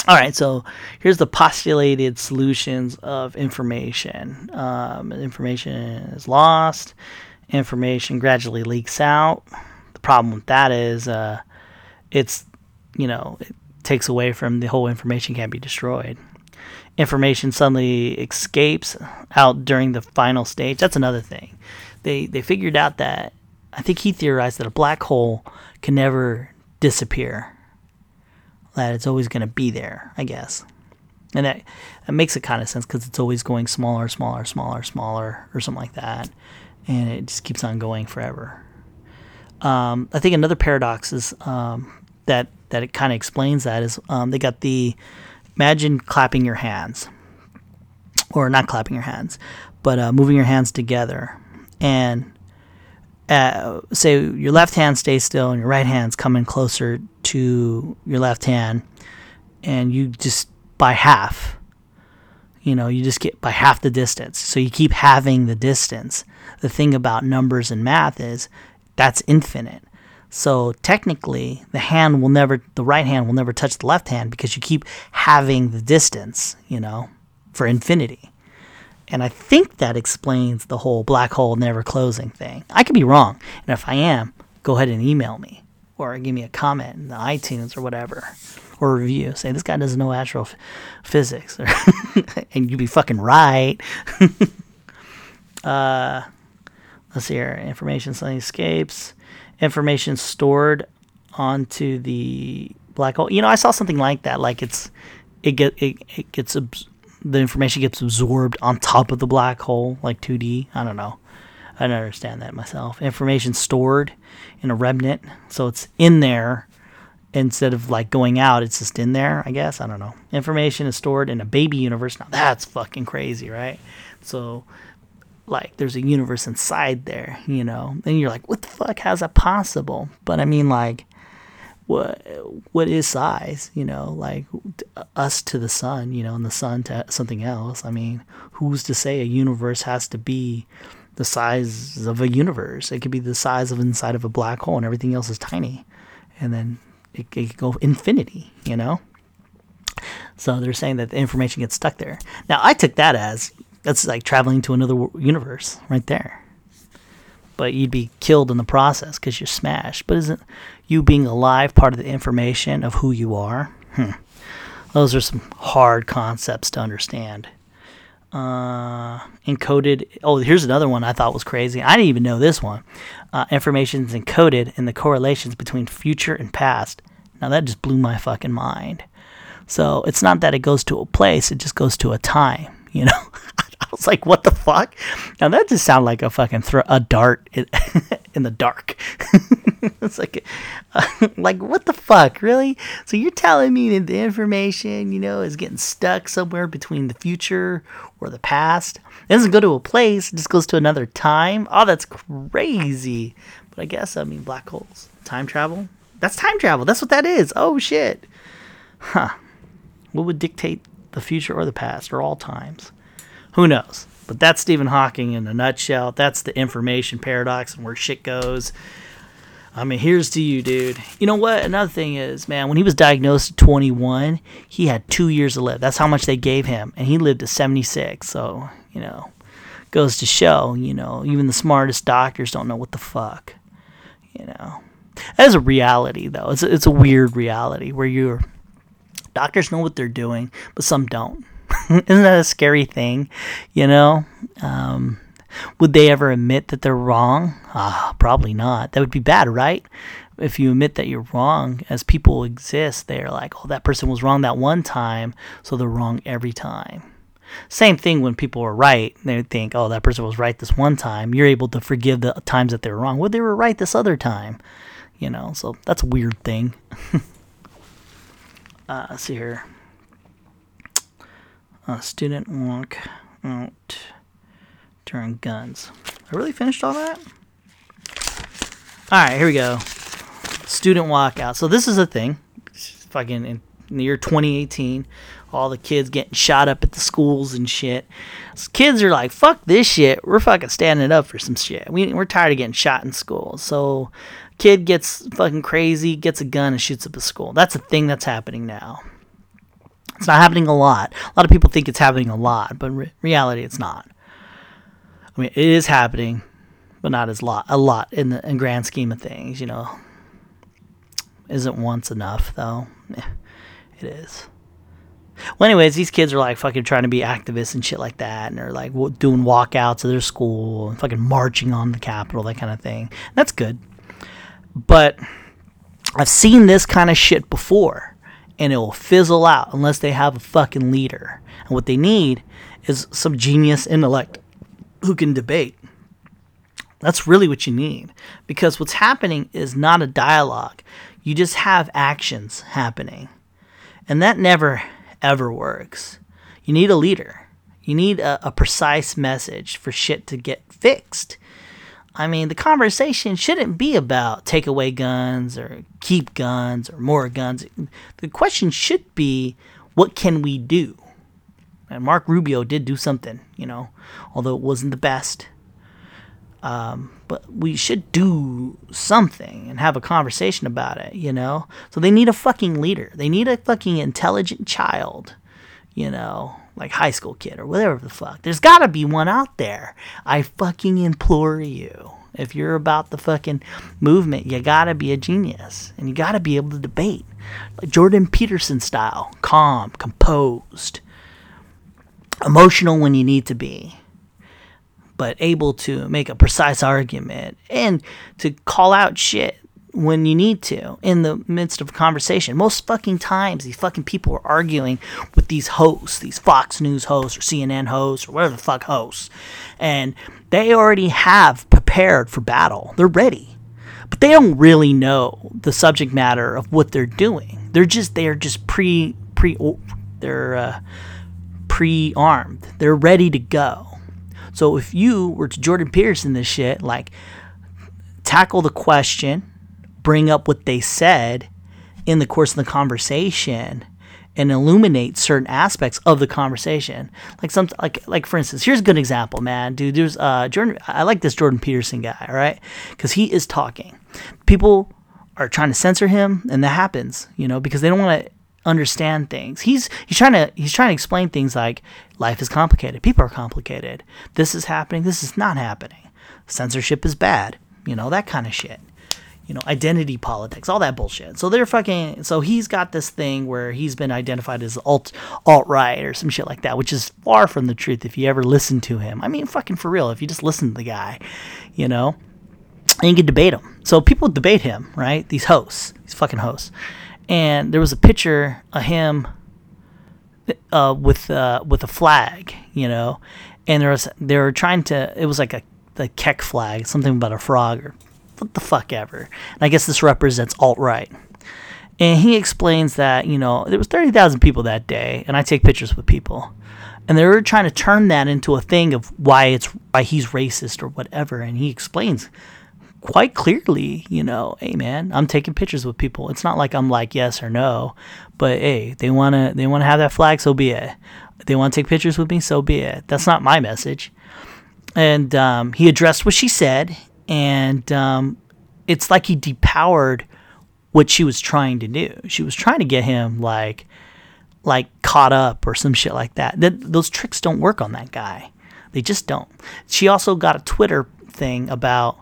All right, so here's the postulated solutions of information. Um, information is lost. Information gradually leaks out. The problem with that is uh, it's, you know, it takes away from the whole information can't be destroyed. Information suddenly escapes out during the final stage. That's another thing. They they figured out that, I think he theorized that a black hole can never disappear. That it's always going to be there, I guess. And that, that makes it kind of sense because it's always going smaller, smaller, smaller, smaller, or something like that. And it just keeps on going forever. Um, I think another paradox is um, that, that it kind of explains that is um, they got the... Imagine clapping your hands, or not clapping your hands, but uh, moving your hands together. And uh, say your left hand stays still and your right hand's coming closer to your left hand, and you just by half, you know, you just get by half the distance. So you keep halving the distance. The thing about numbers and math is that's infinite. So technically, the hand will never, the right hand will never touch the left hand because you keep halving the distance, you know, for infinity. And I think that explains the whole black hole never closing thing. I could be wrong, and if I am, go ahead and email me or give me a comment in the iTunes or whatever, or a review. Say this guy doesn't know astrophysics, or and you'd be fucking right. uh, let's see here. Information suddenly escapes. Information stored onto the black hole. You know, I saw something like that. Like it's, it get it, it gets abs- the information gets absorbed on top of the black hole, like two D. I don't know. I don't understand that myself. Information stored in a remnant, so it's in there instead of like going out. It's just in there, I guess. I don't know. Information is stored in a baby universe. Now that's fucking crazy, right? So. Like, there's a universe inside there, you know. And you're like, what the fuck? How's that possible? But I mean, like, what what is size? You know, like us to the sun, you know, and the sun to something else. I mean, who's to say a universe has to be the size of a universe? It could be the size of inside of a black hole, and everything else is tiny, and then it, it could go infinity, you know. So they're saying that the information gets stuck there. Now, I took that as that's like traveling to another universe right there. But you'd be killed in the process because you're smashed. But isn't you being alive part of the information of who you are? Hmm. Those are some hard concepts to understand. Uh, encoded. Oh, here's another one I thought was crazy. I didn't even know this one. Uh, information is encoded in the correlations between future and past. Now that just blew my fucking mind. So it's not that it goes to a place. It just goes to a time. You know, I was like, what the fuck? Now that just sounded like a fucking throw a dart in, in the dark. It's like, uh, like what the fuck, really? So you're telling me that the information, you know, is getting stuck somewhere between the future or the past? It doesn't go to a place; it just goes to another time. Oh, that's crazy. But I guess I mean black holes, time travel. That's time travel. That's what that is. Oh shit. Huh. What would dictate the future or the past or all times? Who knows? But that's Stephen Hawking in a nutshell. That's the information paradox and where shit goes. I mean, here's to you, dude. You know what? Another thing is, man, when he was diagnosed at twenty-one, he had two years to live. That's how much they gave him. And he lived to seventy-six. So, you know, goes to show, you know, even the smartest doctors don't know what the fuck. You know, that is a reality, though. It's a, it's a weird reality where you're doctors know what they're doing, but some don't. Isn't that a scary thing? You know, um, would they ever admit that they're wrong? Ah, probably not. That would be bad, right? If you admit that you're wrong, as people exist, they're like, oh, that person was wrong that one time, so they're wrong every time. Same thing when people are right. They think, oh, that person was right this one time. You're able to forgive the times that they were wrong. Well, they were right this other time. You know, so that's a weird thing. Uh, let's see here. Uh, student walk out during guns. I really finished all that? All right, here we go. Student walk out. So this is a thing. Fucking in the year twenty eighteen, all the kids getting shot up at the schools and shit. So kids are like, fuck this shit. We're fucking standing up for some shit. We, we're tired of getting shot in school. So kid gets fucking crazy, gets a gun, and shoots up a school. That's a thing that's happening now. It's not happening a lot. A lot of people think it's happening a lot, but in reality, it's not. I mean, it is happening, but not as lot. A lot in the in grand scheme of things, you know. Isn't once enough, though? Yeah, it is. Well, anyways, these kids are like fucking trying to be activists and shit like that, and they're like doing walkouts at their school and fucking marching on the Capitol, that kind of thing. And that's good. But I've seen this kind of shit before, and it will fizzle out unless they have a fucking leader. And what they need is some genius intellect who can debate. That's really what you need, because what's happening is not a dialogue. You just have actions happening, and that never ever works. You need a leader. You need a, a precise message for shit to get fixed. I mean, the conversation shouldn't be about take away guns or keep guns or more guns. The question should be, what can we do? And Mark Rubio did do something, you know, although it wasn't the best. Um, but we should do something and have a conversation about it, you know? So they need a fucking leader. They need a fucking intelligent child, you know? Like high school kid or whatever the fuck. There's got to be one out there. I fucking implore you. If you're about the fucking movement, you got to be a genius. And you got to be able to debate. Like Jordan Peterson style. Calm, composed. Emotional when you need to be. But able to make a precise argument. And to call out shit when you need to, in the midst of a conversation. Most fucking times, these fucking people are arguing with these hosts, these Fox News hosts or C N N hosts or whatever the fuck hosts, and they already have prepared for battle. They're ready, but they don't really know the subject matter of what they're doing. They're just they're just pre pre they're uh, pre armed. They're ready to go. So if you were to Jordan Peterson this shit, like tackle the question. Bring up what they said in the course of the conversation and illuminate certain aspects of the conversation. Like some, like, like for instance, here's a good example, man, dude. There's uh, Jordan. I like this Jordan Peterson guy, all right, because he is talking. People are trying to censor him, and that happens, you know, because they don't want to understand things. He's he's trying to he's trying to explain things like life is complicated, people are complicated, this is happening, this is not happening, censorship is bad, you know, that kind of shit. You know, identity politics, all that bullshit. So they're fucking. So he's got this thing where he's been identified as alt alt right or some shit like that, which is far from the truth. If you ever listen to him, I mean, fucking for real. If you just listen to the guy, you know, and you can debate him. So people debate him, right? These hosts, these fucking hosts. And there was a picture of him uh, with uh, with a flag, you know, and there was they were trying to. It was like a the Keck flag, something about a frog or what the fuck ever. And I guess this represents alt-right. And he explains that, you know, there was thirty thousand people that day, and I take pictures with people. And they were trying to turn that into a thing of why it's why he's racist or whatever. And he explains quite clearly, you know, hey man, I'm taking pictures with people. It's not like I'm like yes or no, but hey, they wanna they wanna have that flag, so be it. They wanna take pictures with me, so be it. That's not my message. And um, he addressed what she said, and um, it's like he depowered what she was trying to do. She was trying to get him like like caught up or some shit like that. Th- those tricks don't work on that guy. They just don't. She also got a Twitter thing about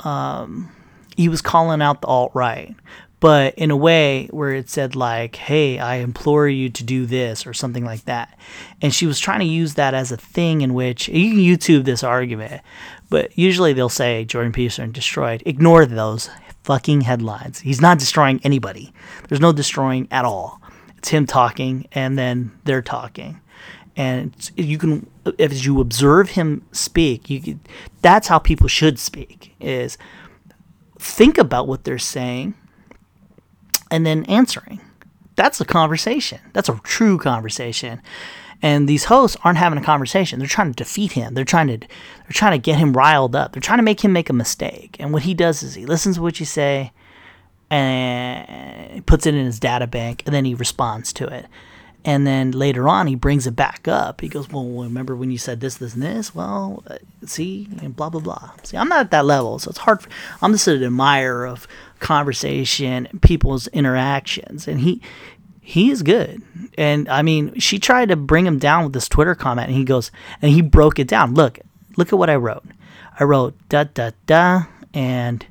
um, he was calling out the alt-right, but in a way where it said like, hey, I implore you to do this or something like that. And she was trying to use that as a thing in which you can YouTube this argument, but usually they'll say Jordan Peterson destroyed. Ignore those fucking headlines. He's not destroying anybody. There's no destroying at all. It's him talking, and then they're talking, and you can, as you observe him speak, you can, that's how people should speak, is think about what they're saying and then answering. That's a conversation. That's a true conversation. And these hosts aren't having a conversation. They're trying to defeat him. They're trying to they're trying to get him riled up. They're trying to make him make a mistake. And what he does is he listens to what you say, and puts it in his data bank, and then he responds to it. And then later on, he brings it back up. He goes, well, remember when you said this, this, and this? Well, see, and blah, blah, blah. See, I'm not at that level, so it's hard. For, I'm just an admirer of conversation, people's interactions, and he he is good. And, I mean, she tried to bring him down with this Twitter comment, and he goes, and he broke it down. Look, look at what I wrote. I wrote, da, da, da, and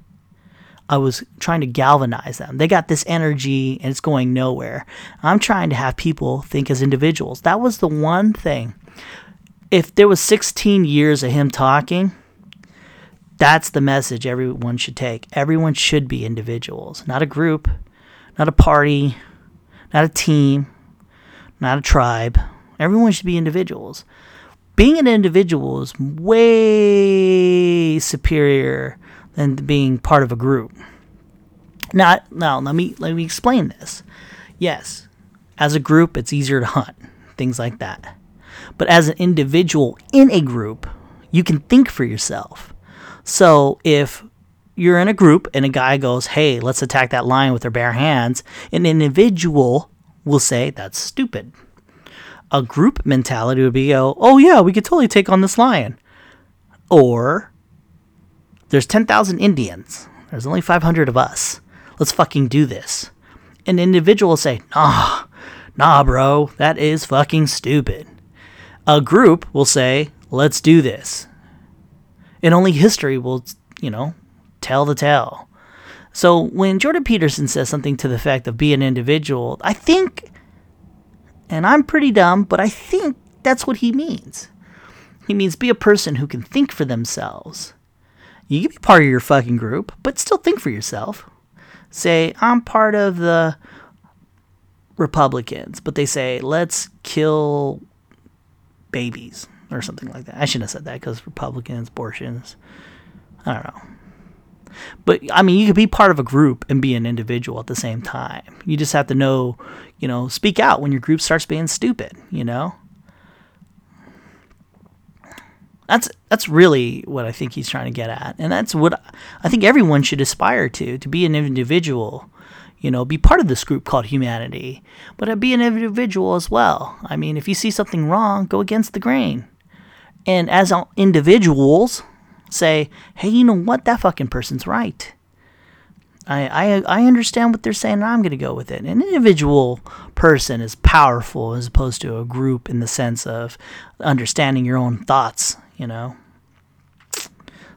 I was trying to galvanize them. They got this energy and it's going nowhere. I'm trying to have people think as individuals. That was the one thing. If there was sixteen years of him talking, that's the message everyone should take. Everyone should be individuals, not a group, not a party, not a team, not a tribe. Everyone should be individuals. Being an individual is way superior than being part of a group. Not now. Let me let me explain this. Yes, as a group, it's easier to hunt, things like that. But as an individual in a group, you can think for yourself. So if you're in a group and a guy goes, "Hey, let's attack that lion with our bare hands," an individual will say, "That's stupid." A group mentality would be, "Oh, oh yeah, we could totally take on this lion," or there's ten thousand Indians. There's only five hundred of us. Let's fucking do this. An individual will say, nah, nah, bro, that is fucking stupid. A group will say, let's do this. And only history will, you know, tell the tale. So when Jordan Peterson says something to the effect of be an individual, I think, and I'm pretty dumb, but I think that's what he means. He means be a person who can think for themselves. You can be part of your fucking group, but still think for yourself. Say, I'm part of the Republicans, but they say, let's kill babies or something like that. I shouldn't have said that because Republicans, abortions, I don't know. But, I mean, you could be part of a group and be an individual at the same time. You just have to know, you know, speak out when your group starts being stupid, you know? That's that's really what I think he's trying to get at. And that's what I think everyone should aspire to, to be an individual, you know, be part of this group called humanity, but be an individual as well. I mean, if you see something wrong, go against the grain. And as individuals, say, hey, you know what? That fucking person's right. I, I, I understand what they're saying, and I'm going to go with it. An individual person is powerful as opposed to a group in the sense of understanding your own thoughts. You know,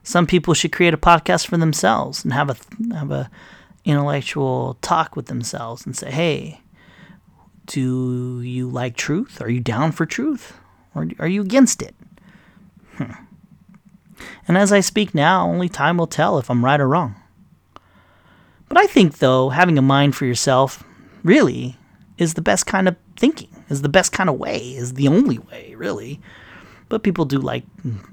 some people should create a podcast for themselves and have a have a intellectual talk with themselves and say, hey, do you like truth? Are you down for truth? Or are you against it? Hmm. And as I speak now, only time will tell if I'm right or wrong. But I think, though, having a mind for yourself really is the best kind of thinking. is the best kind of way, is the only way, really. But people do like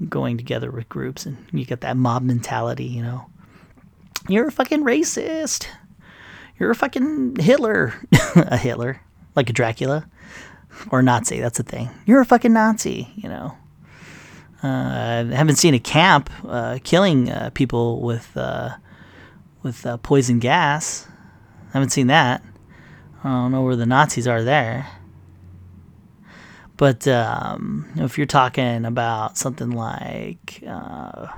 going together with groups, and you get that mob mentality, you know. You're a fucking racist. You're a fucking Hitler. A Hitler. Like a Dracula. Or Nazi, that's a thing. You're a fucking Nazi, you know. Uh, I haven't seen a camp uh, killing uh, people with uh, with uh, poison gas. I haven't seen that. I don't know where the Nazis are there. But um, if you're talking about something like uh,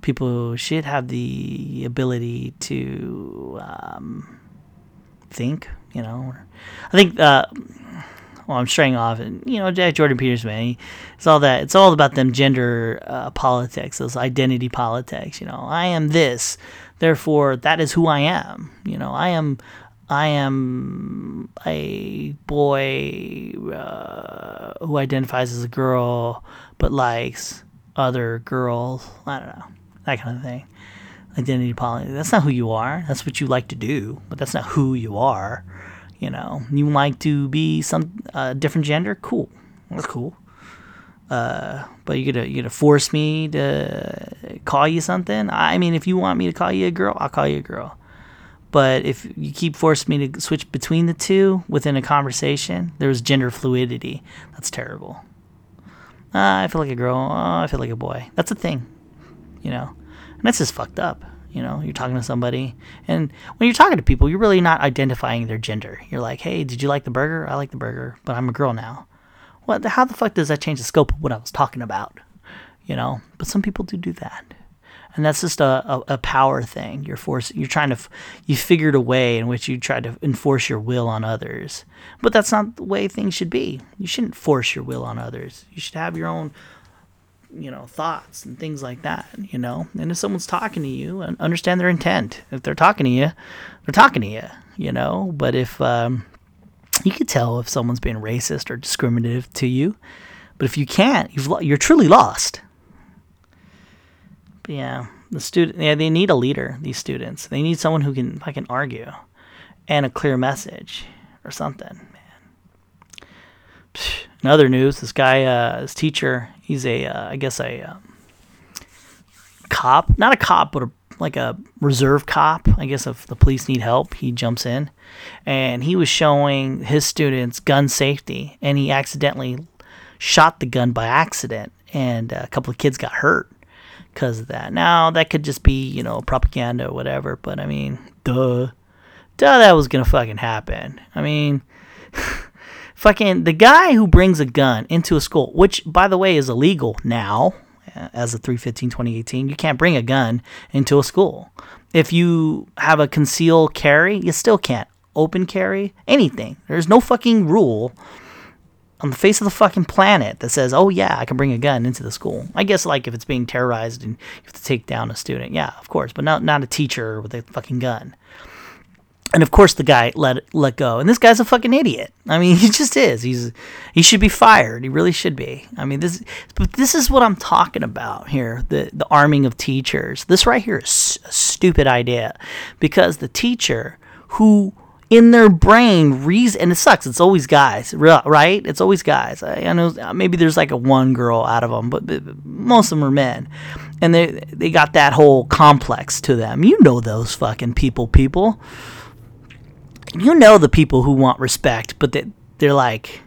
people should have the ability to um, think, you know. I think, uh, well, I'm straying off. And, you know, Jack Jordan Peterson, man, he, it's all that. It's all about them gender uh, politics, those identity politics. You know, I am this, therefore that is who I am. You know, I am... I am a boy uh, who identifies as a girl but likes other girls. I don't know. That kind of thing. Identity politics. That's not who you are. That's what you like to do, but that's not who you are. You know, you like to be some uh, different gender? Cool. That's cool. Uh, but you're gonna, you're gonna force me to call you something? I mean, if you want me to call you a girl, I'll call you a girl. But if you keep forcing me to switch between the two within a conversation, there's gender fluidity. That's terrible. Uh, I feel like a girl. Uh, I feel like a boy. That's a thing, you know. And that's just fucked up, you know. You're talking to somebody. And when you're talking to people, you're really not identifying their gender. You're like, hey, did you like the burger? I like the burger, but I'm a girl now. What? How the fuck does that change the scope of what I was talking about, you know? But some people do do that. And that's just a, a, a power thing. You're forcing, you're trying to, f- you figured a way in which you try to enforce your will on others. But that's not the way things should be. You shouldn't force your will on others. You should have your own, you know, thoughts and things like that, you know. And if someone's talking to you, understand their intent. If they're talking to you, they're talking to you, you know. But if, um, you could tell if someone's being racist or discriminative to you. But if you can't, you've lo- you're truly lost. Yeah, the student. Yeah, they need a leader. These students, they need someone who can fucking argue, and a clear message or something. Man. In other news, this guy, uh, his teacher, he's a, uh, I guess a uh, cop, not a cop, but a, like a reserve cop. I guess if the police need help, he jumps in, and he was showing his students gun safety, and he accidentally shot the gun by accident, and a couple of kids got hurt. Because of that. Now, that could just be, you know, propaganda or whatever, but I mean, duh. Duh, that was gonna fucking happen. I mean, fucking, the guy who brings a gun into a school, which, by the way, is illegal now, as of three fifteen twenty eighteen, you can't bring a gun into a school. If you have a concealed carry, you still can't. Open carry, anything. There's no fucking rule on the face of the fucking planet that says, oh yeah, I can bring a gun into the school. I guess like if it's being terrorized and you have to take down a student, yeah, of course, but not not a teacher with a fucking gun. And of course the guy let let go. And this guy's a fucking idiot. I mean, he just is. He's he should be fired. He really should be. I mean, this but this is what I'm talking about here, the the arming of teachers. This right here is a stupid idea, because the teacher who in their brain, reason, and it sucks. It's always guys, right? It's always guys. I, I know maybe there's like a one girl out of them, but, but most of them are men, and they they got that whole complex to them. You know those fucking people, people. You know the people who want respect, but they they're like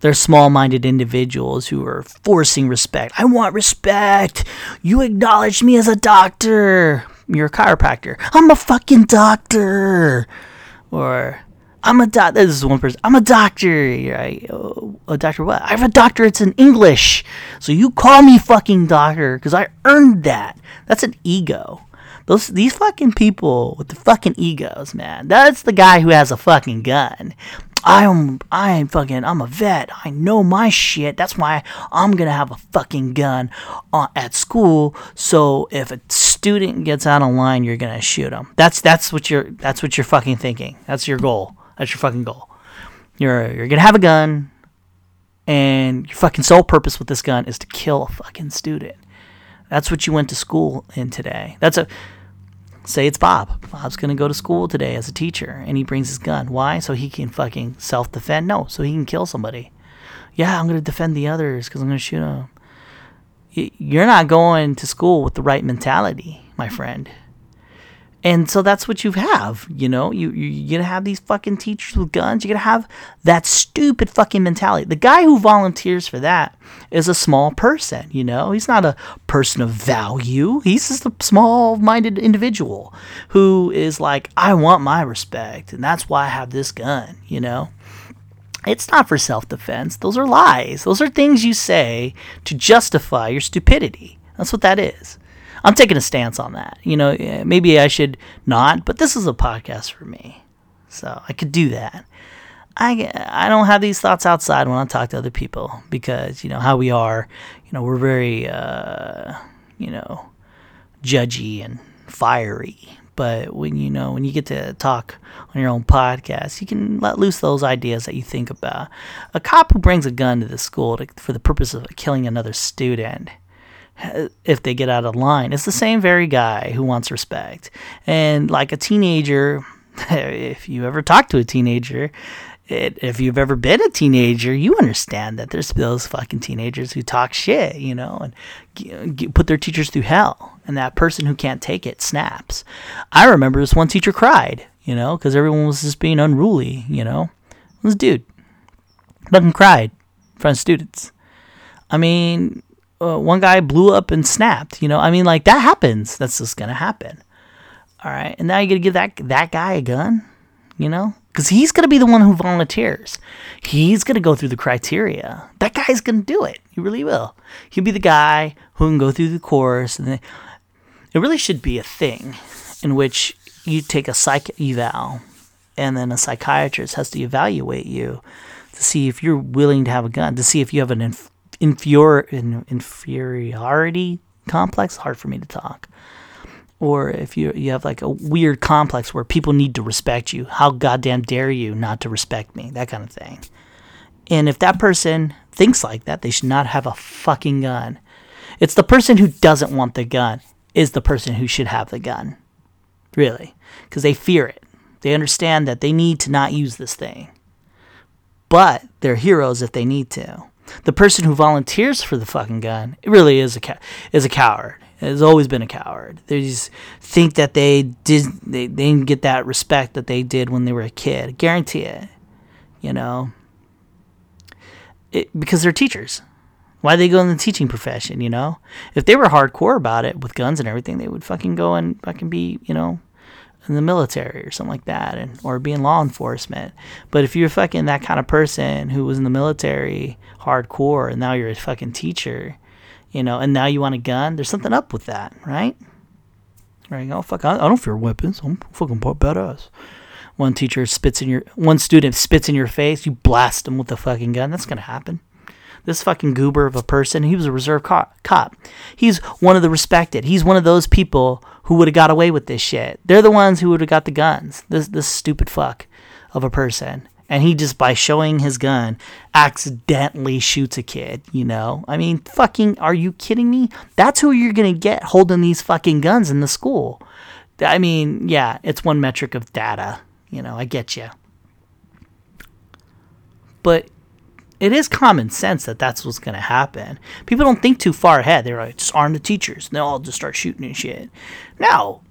they're small-minded individuals who are forcing respect. I want respect. You acknowledge me as a doctor. You're a chiropractor. I'm a fucking doctor. Or, I'm a doc. This is one person. I'm a doctor. Right? Oh, a doctor what? I have a doctorate in English. So you call me fucking doctor because I earned that. That's an ego. Those These fucking people with the fucking egos, man. That's the guy who has a fucking gun. I'm, I'm fucking, I'm a vet. I know my shit. That's why I'm going to have a fucking gun uh, at school. So if a student gets out of line, you're going to shoot them. That's, that's what you're, that's what you're fucking thinking. That's your goal. That's your fucking goal. You're, you're going to have a gun, and your fucking sole purpose with this gun is to kill a fucking student. That's what you went to school in today. That's a, say it's Bob. Bob's going to go to school today as a teacher, and he brings his gun. Why? So he can fucking self-defend? No, so he can kill somebody. Yeah, I'm going to defend the others because I'm going to shoot them. You're not going to school with the right mentality, my friend. And so that's what you have, you know? You, you, you're going to have these fucking teachers with guns. You're going to have that stupid fucking mentality. The guy who volunteers for that is a small person, you know? He's not a person of value. He's just a small-minded individual who is like, I want my respect, and that's why I have this gun, you know? It's not for self-defense. Those are lies. Those are things you say to justify your stupidity. That's what that is. I'm taking a stance on that. You know, maybe I should not, but this is a podcast for me. So I could do that. I, I don't have these thoughts outside when I talk to other people because, you know, how we are, you know, we're very, uh, you know, judgy and fiery. But when, you know, when you get to talk on your own podcast, you can let loose those ideas that you think about. A cop who brings a gun to the school to, for the purpose of killing another student, if they get out of line, it's the same very guy who wants respect. And like a teenager, if you ever talk to a teenager, it, if you've ever been a teenager, you understand that there's those fucking teenagers who talk shit, you know, and g- g- put their teachers through hell. And that person who can't take it snaps. I remember this one teacher cried, you know, because everyone was just being unruly, you know. This dude fucking cried in front of students. I mean... Uh, one guy blew up and snapped, you know, I mean, like, that happens. That's just going to happen. All right. And now you're going to give that, that guy a gun, you know, because he's going to be the one who volunteers. He's going to go through the criteria. That guy's going to do it. He really will. He'll be the guy who can go through the course. And then, it really should be a thing in which you take a psych eval and then a psychiatrist has to evaluate you to see if you're willing to have a gun, to see if you have an inf- Inferior, in, inferiority complex, hard for me to talk, or if you you have like a weird complex where people need to respect you, how goddamn dare you not to respect me, that kind of thing. And if that person thinks like that, they should not have a fucking gun. It's the person who doesn't want the gun is the person who should have the gun, really, because they fear it. They understand that they need to not use this thing, but they're heroes if they need to. The person who volunteers for the fucking gun really is a co- is a coward. Has always been a coward. They just think that they did they, they didn't get that respect that they did when they were a kid. I guarantee it, you know. It, because they're teachers. Why they go in the teaching profession, you know? If they were hardcore about it with guns and everything, they would fucking go and fucking be, you know, in the military or something like that, and or be in law enforcement. But if you're fucking that kind of person who was in the military hardcore and now you're a fucking teacher, you know, and now you want a gun, there's something up with that, right? Right? Oh fuck, I, I don't fear weapons. I'm fucking badass. One teacher spits in your, one student spits in your face. You blast him with a fucking gun. That's gonna happen. This fucking goober of a person, he was a reserve cop. He's one of the respected. He's one of those people who would have got away with this shit. They're the ones who would have got the guns. This this stupid fuck of a person. And he just, by showing his gun, accidentally shoots a kid, you know? I mean, fucking, are you kidding me? That's who you're going to get holding these fucking guns in the school. I mean, yeah, it's one metric of data. You know, I get you. But... it is common sense that that's what's going to happen. People don't think too far ahead. They're like, just arm the teachers. And they'll all just start shooting and shit. No.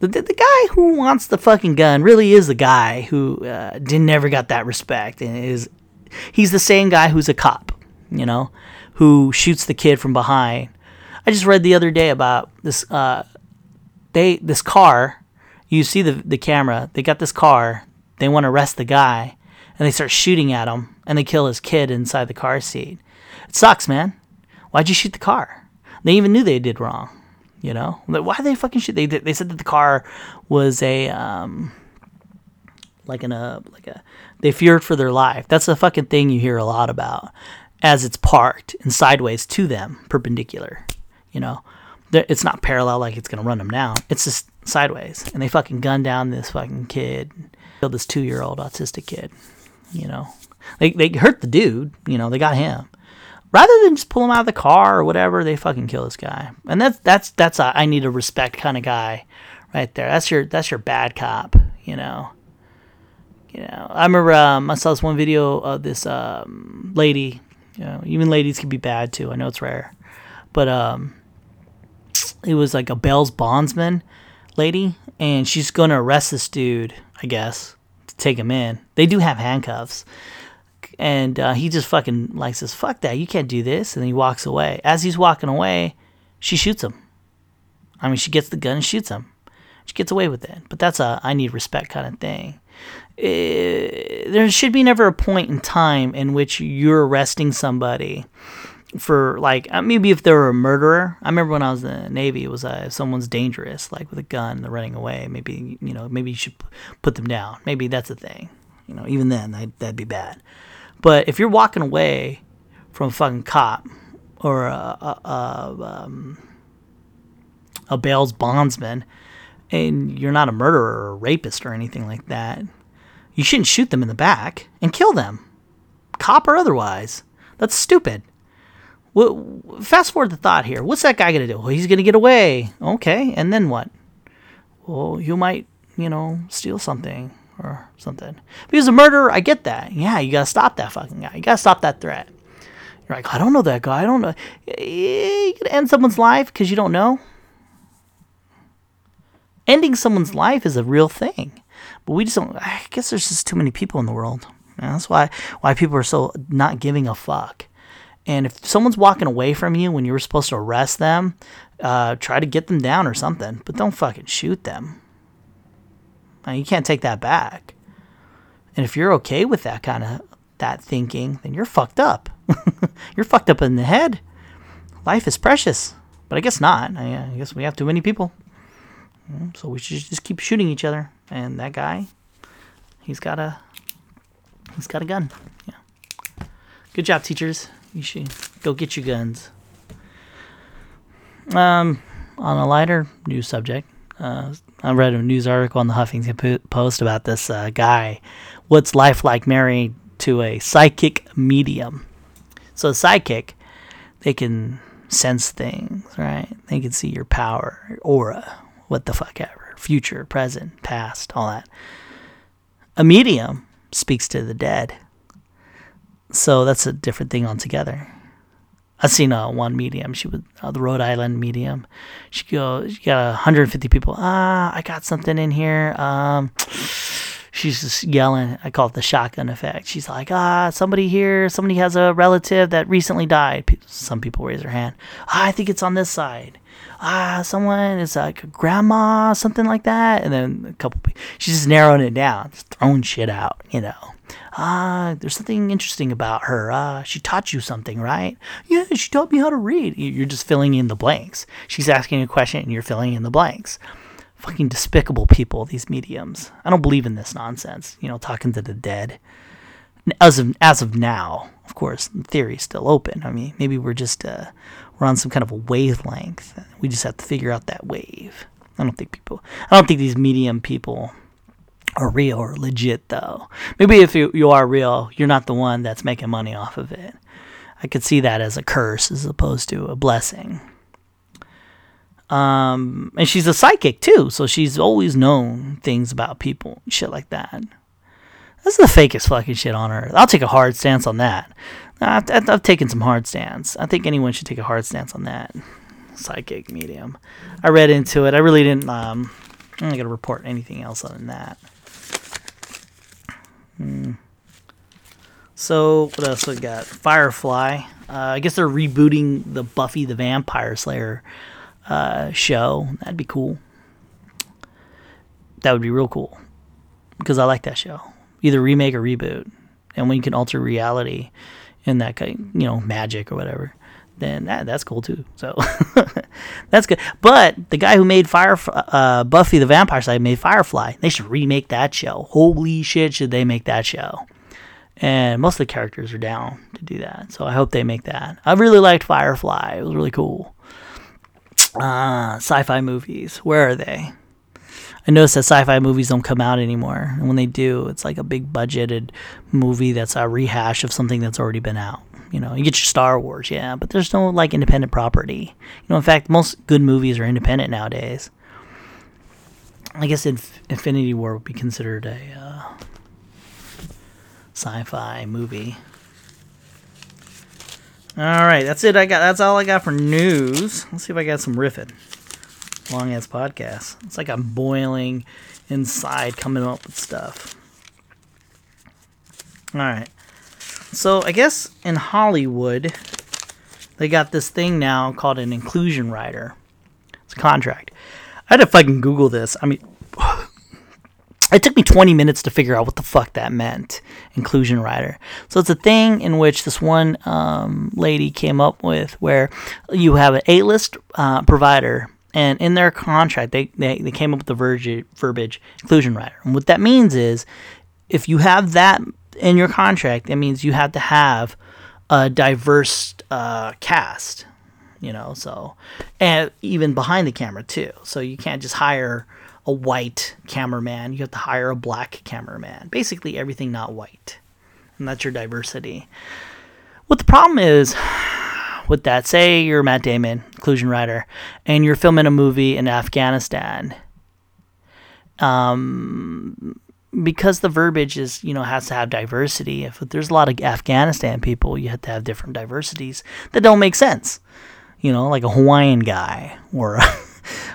The, the, the guy who wants the fucking gun really is the guy who uh, didn't never got that respect. And is he's the same guy who's a cop, you know, who shoots the kid from behind. I just read the other day about this, uh, they, this car. You see the, the camera. They got this car. They want to arrest the guy. And they start shooting at him, and they kill his kid inside the car seat. It sucks, man. Why'd you shoot the car? They even knew they did wrong, you know? Why did they fucking shoot? They they said that the car was a, um, like an, uh, like a, they feared for their life. That's a fucking thing you hear a lot about, as it's parked and sideways to them, perpendicular, you know? It's not parallel like it's going to run them down. It's just sideways. And they fucking gunned down this fucking kid, killed this two-year-old autistic kid. You know, they they hurt the dude, you know, they got him. Rather than just pull him out of the car or whatever, they fucking kill this guy. And that's, that's, that's a, I need a respect kind of guy right there. That's your that's your bad cop, you know. You know, I remember um, I saw this one video of this um, lady. You know, even ladies can be bad too. I know it's rare, but um, it was like a Bell's Bondsman lady, and she's gonna arrest this dude, I guess, to take him in. They do have handcuffs, and uh, he just fucking like says, "Fuck that! You can't do this," and then he walks away. As he's walking away, she shoots him. I mean, she gets the gun and shoots him. She gets away with it, but that's a I need respect kind of thing. It, there should be never a point in time in which you're arresting somebody for, like, maybe if they were a murderer. I remember when I was in the Navy, it was uh, if someone's dangerous, like with a gun, they're running away. Maybe, you know, maybe you should put them down. Maybe that's a thing. You know, even then, that'd, that'd be bad. But if you're walking away from a fucking cop or a, a, a, um, a bail's bondsman, and you're not a murderer or a rapist or anything like that, you shouldn't shoot them in the back and kill them, cop or otherwise. That's stupid. Well, fast forward the thought here. What's that guy going to do? Well, he's going to get away. Okay, and then what? Well, you might, you know, steal something or something. If he was a murderer, I get that. Yeah, you got to stop that fucking guy. You got to stop that threat. You're like, I don't know that guy. I don't know. You could end someone's life because you don't know. Ending someone's life is a real thing, but we just don't. I guess there's just too many people in the world. And that's why why people are so not giving a fuck. And if someone's walking away from you when you were supposed to arrest them, uh, try to get them down or something, but don't fucking shoot them. Now, you can't take that back. And if you're okay with that kind of that thinking, then you're fucked up. You're fucked up in the head. Life is precious, but I guess not. I, I guess we have too many people. So we should just keep shooting each other. And that guy, he's got a, he's got a gun. Yeah. Good job, teachers. You should go get your guns. Um, on a lighter news subject, uh, I read a news article on the Huffington Post about this uh, guy. What's life like married to a psychic medium? So a psychic, they can sense things, right? They can see your power, your aura. What the fuck ever. Future, present, past, all that. A medium speaks to the dead. So that's a different thing altogether. I've seen uh, one medium. She was uh, the Rhode Island medium. She goes, she got one hundred fifty people. Ah, I got something in here. Um, she's just yelling. I call it the shotgun effect. She's like, ah, somebody here. Somebody has a relative that recently died. Some people raise their hand. Ah, I think it's on this side. Ah, someone is like a grandma, something like that. And then a couple people, she's just narrowing it down, just throwing shit out, you know. Ah, there's something interesting about her. Ah, she taught you something, right? Yeah, she taught me how to read. You're just filling in the blanks. She's asking a question and you're filling in the blanks. Fucking despicable people, these mediums. I don't believe in this nonsense, you know, talking to the dead. As of, as of now, of course, the theory's still open. I mean, maybe we're just... Uh, We're on some kind of a wavelength. We just have to figure out that wave. I don't think people... I don't think these medium people are real or legit, though. Maybe if you, you are real, you're not the one that's making money off of it. I could see that as a curse as opposed to a blessing. Um, and she's a psychic, too. So she's always known things about people. Shit like that. That's the fakest fucking shit on earth. I'll take a hard stance on that. I've, I've taken some hard stance. I think anyone should take a hard stance on that. Psychic medium. I read into it. I really didn't... Um, I'm not going to report anything else other than that. Mm. So, what else we got? Firefly. Uh, I guess they're rebooting the Buffy the Vampire Slayer uh, show. That'd be cool. That would be real cool. Because I like that show. Either remake or reboot. And when you can alter reality... and that kind, you know, magic or whatever, then that, that's cool too. So that's good. But the guy who made Fire, uh, Buffy the Vampire Slayer made Firefly. They should remake that show. Holy shit, should they make that show? And most of the characters are down to do that. So I hope they make that. I really liked Firefly. It was really cool. Ah, sci-fi movies. Where are they? I noticed that sci-fi movies don't come out anymore. And when they do, it's like a big budgeted movie that's a rehash of something that's already been out. You know, you get your Star Wars, yeah, but there's no, like, independent property. You know, in fact, most good movies are independent nowadays. I guess Inf- Infinity War would be considered a uh, sci-fi movie. All right, that's it. I got that's all I got for news. Let's see if I got some riffing. Long ass podcast. It's like I'm boiling inside, coming up with stuff. All right. So I guess in Hollywood, they got this thing now called an inclusion rider. It's a contract. I had to fucking Google this. I mean, it took me twenty minutes to figure out what the fuck that meant, inclusion rider. So it's a thing in which this one um, lady came up with where you have an A-list uh, provider, and in their contract, they, they, they came up with the verge, verbiage inclusion rider. And what that means is if you have that in your contract, that means you have to have a diverse uh, cast, you know, so, and even behind the camera too. So you can't just hire a white cameraman, you have to hire a black cameraman. Basically everything not white. And that's your diversity. What the problem is with that, say you're Matt Damon, inclusion writer, and you're filming a movie in Afghanistan. Um, because the verbiage is, you know, has to have diversity. If there's a lot of Afghanistan people, you have to have different diversities that don't make sense. You know, like a Hawaiian guy or a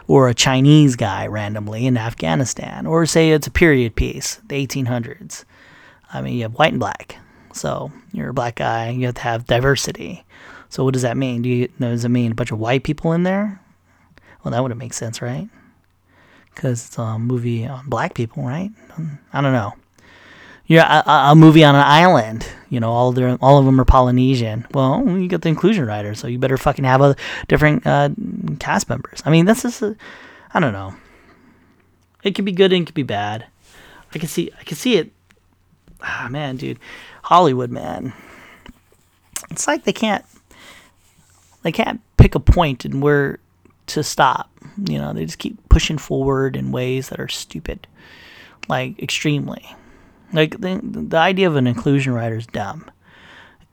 or a Chinese guy randomly in Afghanistan, or say it's a period piece, the eighteen hundreds. I mean, you have white and black, so you're a black guy, you have to have diversity. So what does that mean? Do you does it mean a bunch of white people in there? Well, that wouldn't make sense, right? Because it's a movie on black people, right? I don't know. Yeah, a, a movie on an island. You know, all their all of them are Polynesian. Well, you got the inclusion rider, so you better fucking have a different uh, cast members. I mean, this is, a, I don't know. It could be good and it could be bad. I can see, I can see it. Ah, man, dude, Hollywood, man. It's like they can't, they can't pick a point and where to stop. You know, they just keep pushing forward in ways that are stupid, like extremely. Like, the, the idea of an inclusion rider is dumb.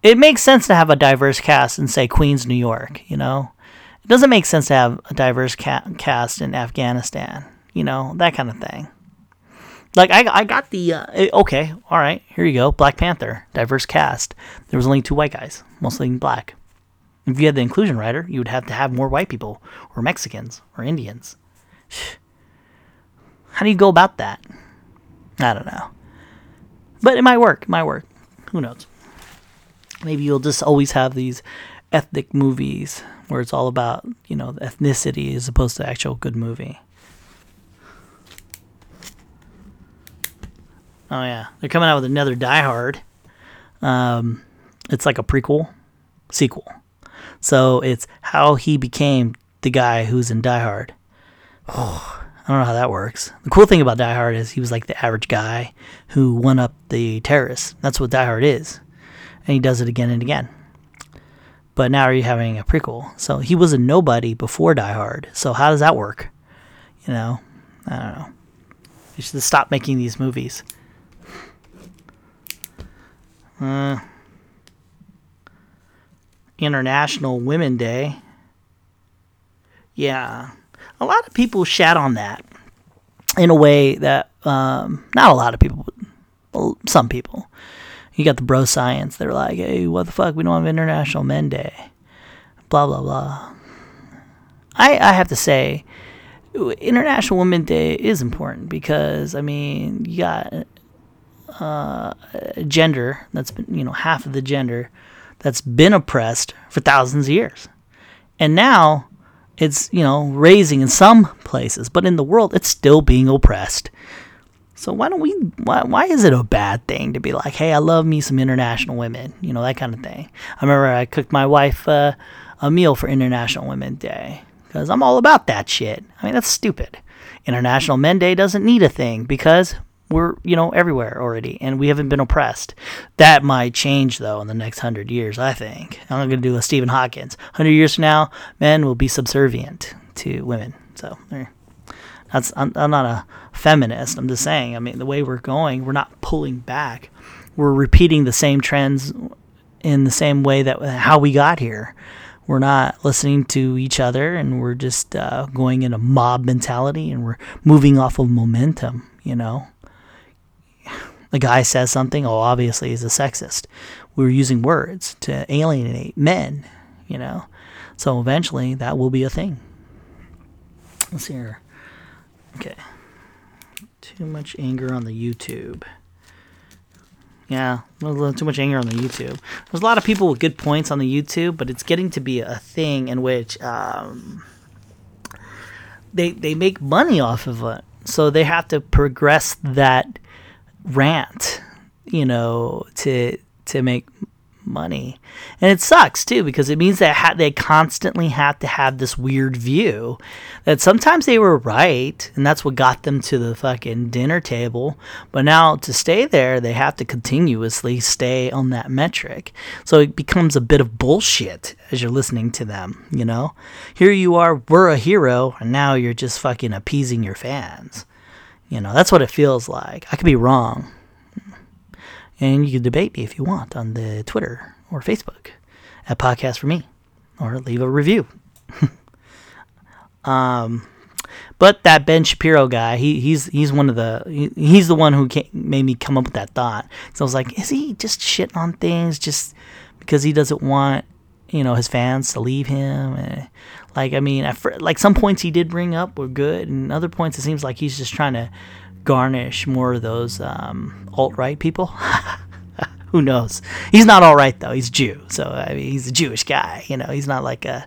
It makes sense to have a diverse cast in, say, Queens, New York, you know? It doesn't make sense to have a diverse ca- cast in Afghanistan, you know? That kind of thing. Like, I, I got the, uh, okay, all right, here you go. Black Panther, diverse cast. There was only two white guys, mostly black. If you had the inclusion rider, you would have to have more white people, or Mexicans, or Indians. How do you go about that? I don't know. But it might work, it might work. Who knows? Maybe you'll just always have these ethnic movies where it's all about, you know, ethnicity as opposed to actual good movie. Oh yeah, they're coming out with another Die Hard. Um, it's like a prequel, sequel. So it's how he became the guy who's in Die Hard. Oh, I don't know how that works. The cool thing about Die Hard is he was like the average guy who won up the terrorists. That's what Die Hard is. And he does it again and again. But now you're having a prequel. So he was a nobody before Die Hard. So how does that work? You know, I don't know. You should stop making these movies. Uh, International Women's Day. Yeah. A lot of people shat on that in a way that, um, not a lot of people, but some people. You got the bro science. They're like, hey, what the fuck? We don't have International Men Day. Blah, blah, blah. I, I have to say, International Women's Day is important because, I mean, you got uh, gender that's been, you know, half of the gender that's been oppressed for thousands of years. And now it's, you know, raising in some places, but in the world, it's still being oppressed. So why don't we, why why is it a bad thing to be like, hey, I love me some international women, you know, that kind of thing. I remember I cooked my wife uh, a meal for International Women's Day because I'm all about that shit. I mean, that's stupid. International Men's Day doesn't need a thing because we're, you know, everywhere already and we haven't been oppressed. That might change though in the next hundred years, I think. I'm gonna do a Stephen Hawkins. Hundred years from now, men will be subservient to women. So that's I'm, I'm not a feminist. I'm just saying. I mean, the way we're going, we're not pulling back. We're repeating the same trends in the same way that how we got here. We're not listening to each other, and we're just uh, going in a mob mentality, and we're moving off of momentum, you know. The guy says something, oh, obviously he's a sexist. We were using words to alienate men, you know. So eventually that will be a thing. Let's see here. Okay. Too much anger on the YouTube. Yeah, too much anger on the YouTube. There's a lot of people with good points on the YouTube, but it's getting to be a thing in which um, they they make money off of it. So they have to progress that rant, you know, to to make money. And it sucks, too, because it means that ha- they constantly have to have this weird view that sometimes they were right, and that's what got them to the fucking dinner table. But now to stay there, they have to continuously stay on that metric. So it becomes a bit of bullshit as you're listening to them, you know? Here you are, we're a hero, and now you're just fucking appeasing your fans. You know, that's what it feels like. I could be wrong. And you can debate me if you want on the Twitter or Facebook at Podcast For Me, or leave a review. um, but that Ben Shapiro guy, he he's he's one of the he, he's the one who came, made me come up with that thought. So I was like, is he just shitting on things just because he doesn't want, you know, his fans to leave him? And, like, I mean, at fr- like some points he did bring up were good, and other points it seems like he's just trying to garnish more of those um, alt-right people. Who knows? He's not alt-right, though. He's Jew. So, I mean, he's a Jewish guy. You know, he's not like a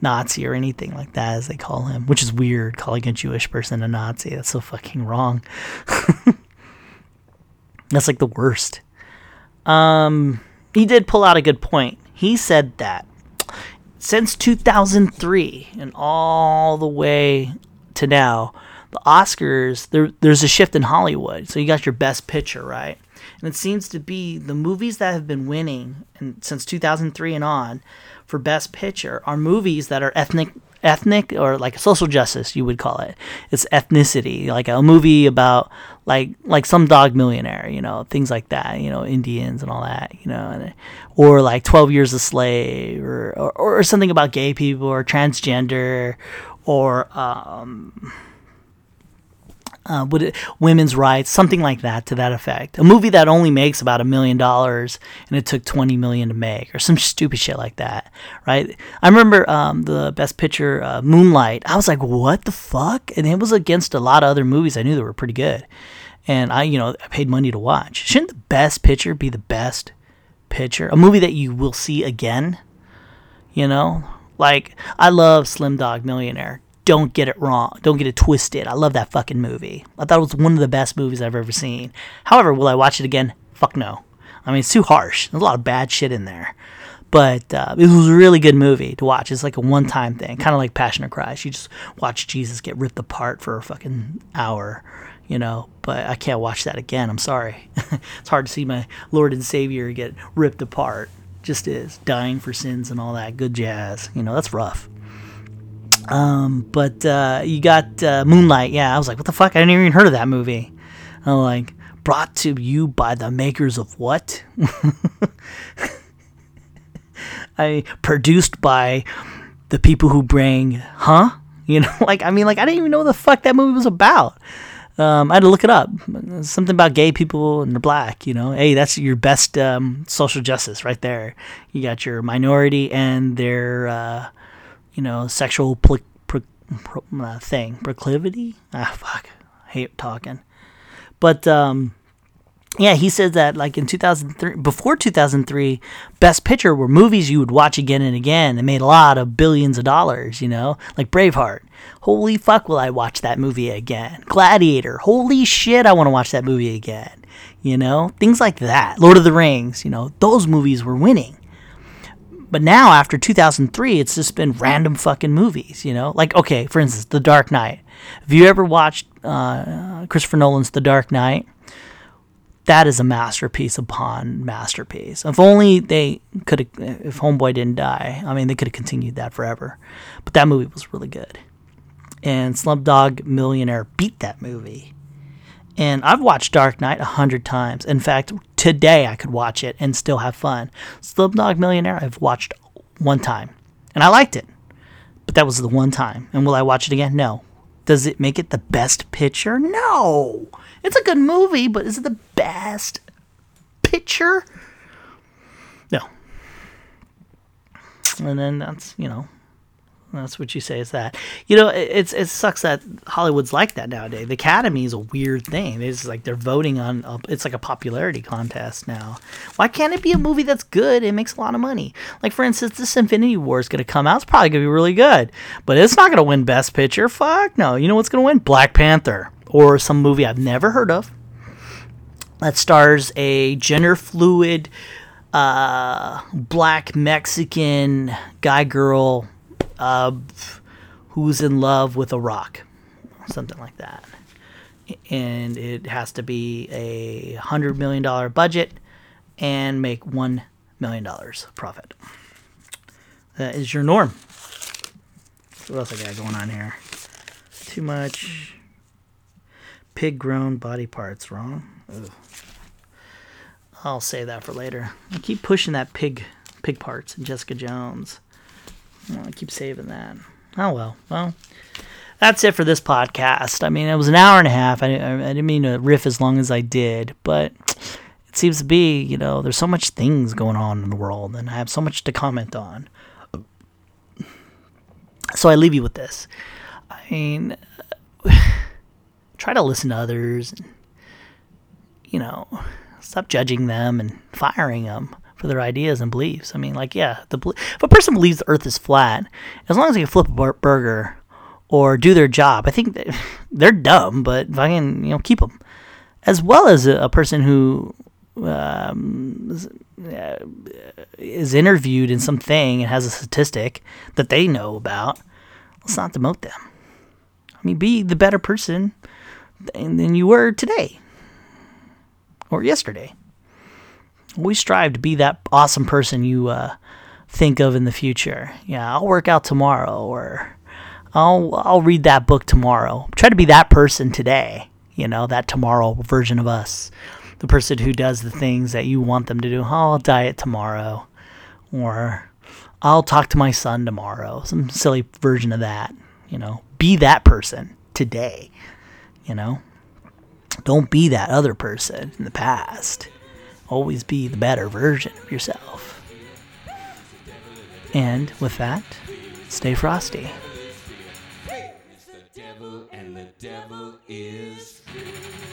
Nazi or anything like that, as they call him, which is weird, calling a Jewish person a Nazi. That's so fucking wrong. That's like the worst. Um, he did pull out a good point. He said that since two thousand three and all the way to now, the Oscars, there, there's a shift in Hollywood. So you got your Best Picture, right? And it seems to be the movies that have been winning and since two thousand three and on for Best Picture are movies that are ethnic, ethnic or like social justice, you would call it. It's ethnicity, like a movie about like like Slumdog Millionaire, you know, things like that, you know, Indians and all that, you know, and, or like twelve Years a Slave, or, or or something about gay people or transgender, or um. Uh, would it, women's rights, something like that, to that effect. A movie that only makes about a million dollars and it took twenty million to make, or some stupid shit like that, right? I remember um, the Best Picture, uh, Moonlight. I was like, what the fuck? And it was against a lot of other movies I knew that were pretty good. And I, you know, I paid money to watch. Shouldn't the Best Picture be the Best Picture? A movie that you will see again, you know? Like, I love Slumdog Millionaire. Don't get it wrong. Don't get it twisted. I love that fucking movie. I thought it was one of the best movies I've ever seen. However, will I watch it again? Fuck no. I mean, it's too harsh. There's a lot of bad shit in there. But uh, it was a really good movie to watch. It's like a one-time thing. Kind of like Passion of Christ. You just watch Jesus get ripped apart for a fucking hour, you know. But I can't watch that again. I'm sorry. It's hard to see my Lord and Savior get ripped apart. Just is. Dying for sins and all that good jazz. You know, that's rough. Um, but, uh, you got, uh, Moonlight. Yeah. I was like, what the fuck? I didn't even heard of that movie. I'm like, brought to you by the makers of what? I produced by the people who bring, huh? You know, like, I mean, like, I didn't even know what the fuck that movie was about. Um, I had to look it up. Something about gay people and they're black, you know. Hey, that's your best, um, social justice right there. You got your minority and their, uh, you know, sexual pl- pr- pr- uh, thing, proclivity. Ah, fuck, I hate talking. But um, yeah, he said that like in two thousand three, before two thousand three, Best Picture were movies you would watch again and again and made a lot of billions of dollars. You know, like Braveheart. Holy fuck, will I watch that movie again? Gladiator. Holy shit, I want to watch that movie again. You know, things like that. Lord of the Rings. You know, those movies were winning. But now, after two thousand three, it's just been random fucking movies, you know? Like, okay, for instance, The Dark Knight. If you ever watched uh, Christopher Nolan's The Dark Knight, that is a masterpiece upon masterpiece. If only they could have, if Homeboy didn't die, I mean, they could have continued that forever. But that movie was really good. And Slumdog Millionaire beat that movie. And I've watched Dark Knight a hundred times. In fact, today I could watch it and still have fun. Slumdog Millionaire I've watched one time. and I liked it. But that was the one time. And will I watch it again? No. Does it make it the best picture? No. It's a good movie, but is it the best picture? No. And then that's, you know, that's what you say is that. You know, it, it's it sucks that Hollywood's like that nowadays. The Academy is a weird thing. It's like they're voting on, a, it's like a popularity contest now. Why can't it be a movie that's good? It makes a lot of money. Like, for instance, this Infinity War is going to come out. It's probably going to be really good. But it's not going to win Best Picture. Fuck no. You know what's going to win? Black Panther. Or some movie I've never heard of that stars a gender-fluid uh, black Mexican guy-girl Uh, who's in love with a rock, something like that, and it has to be a hundred million dollar budget and make one million dollars profit. That is your norm. What else I got going on here? Too much pig-grown body parts. Wrong. Ugh. I'll save that for later. I keep pushing that pig pig parts and Jessica Jones. Well, I keep saving that. Oh, well. Well, that's it for this podcast. I mean, it was an hour and a half. I, I, I didn't mean to riff as long as I did, but it seems to be, you know, there's so much things going on in the world, and I have so much to comment on. So I leave you with this. I mean, try to listen to others, and, you know, stop judging them and firing them for their ideas and beliefs. I mean, like, yeah, the if a person believes the earth is flat, as long as they can flip a burger or do their job, I think they're dumb, but fucking, you know, keep them. As well as a, a person who um, is, uh, is interviewed in something and has a statistic that they know about, let's not demote them. I mean, be the better person than, than you were today or yesterday. We strive to be that awesome person you uh, think of in the future. Yeah, I'll work out tomorrow, or I'll I'll read that book tomorrow. Try to be that person today, you know, that tomorrow version of us. The person who does the things that you want them to do. Oh, I'll diet tomorrow, or I'll talk to my son tomorrow. Some silly version of that, you know. Be that person today, you know. Don't be that other person in the past. Always be the better version of yourself. And with that, stay frosty. It's the devil and the devil is free.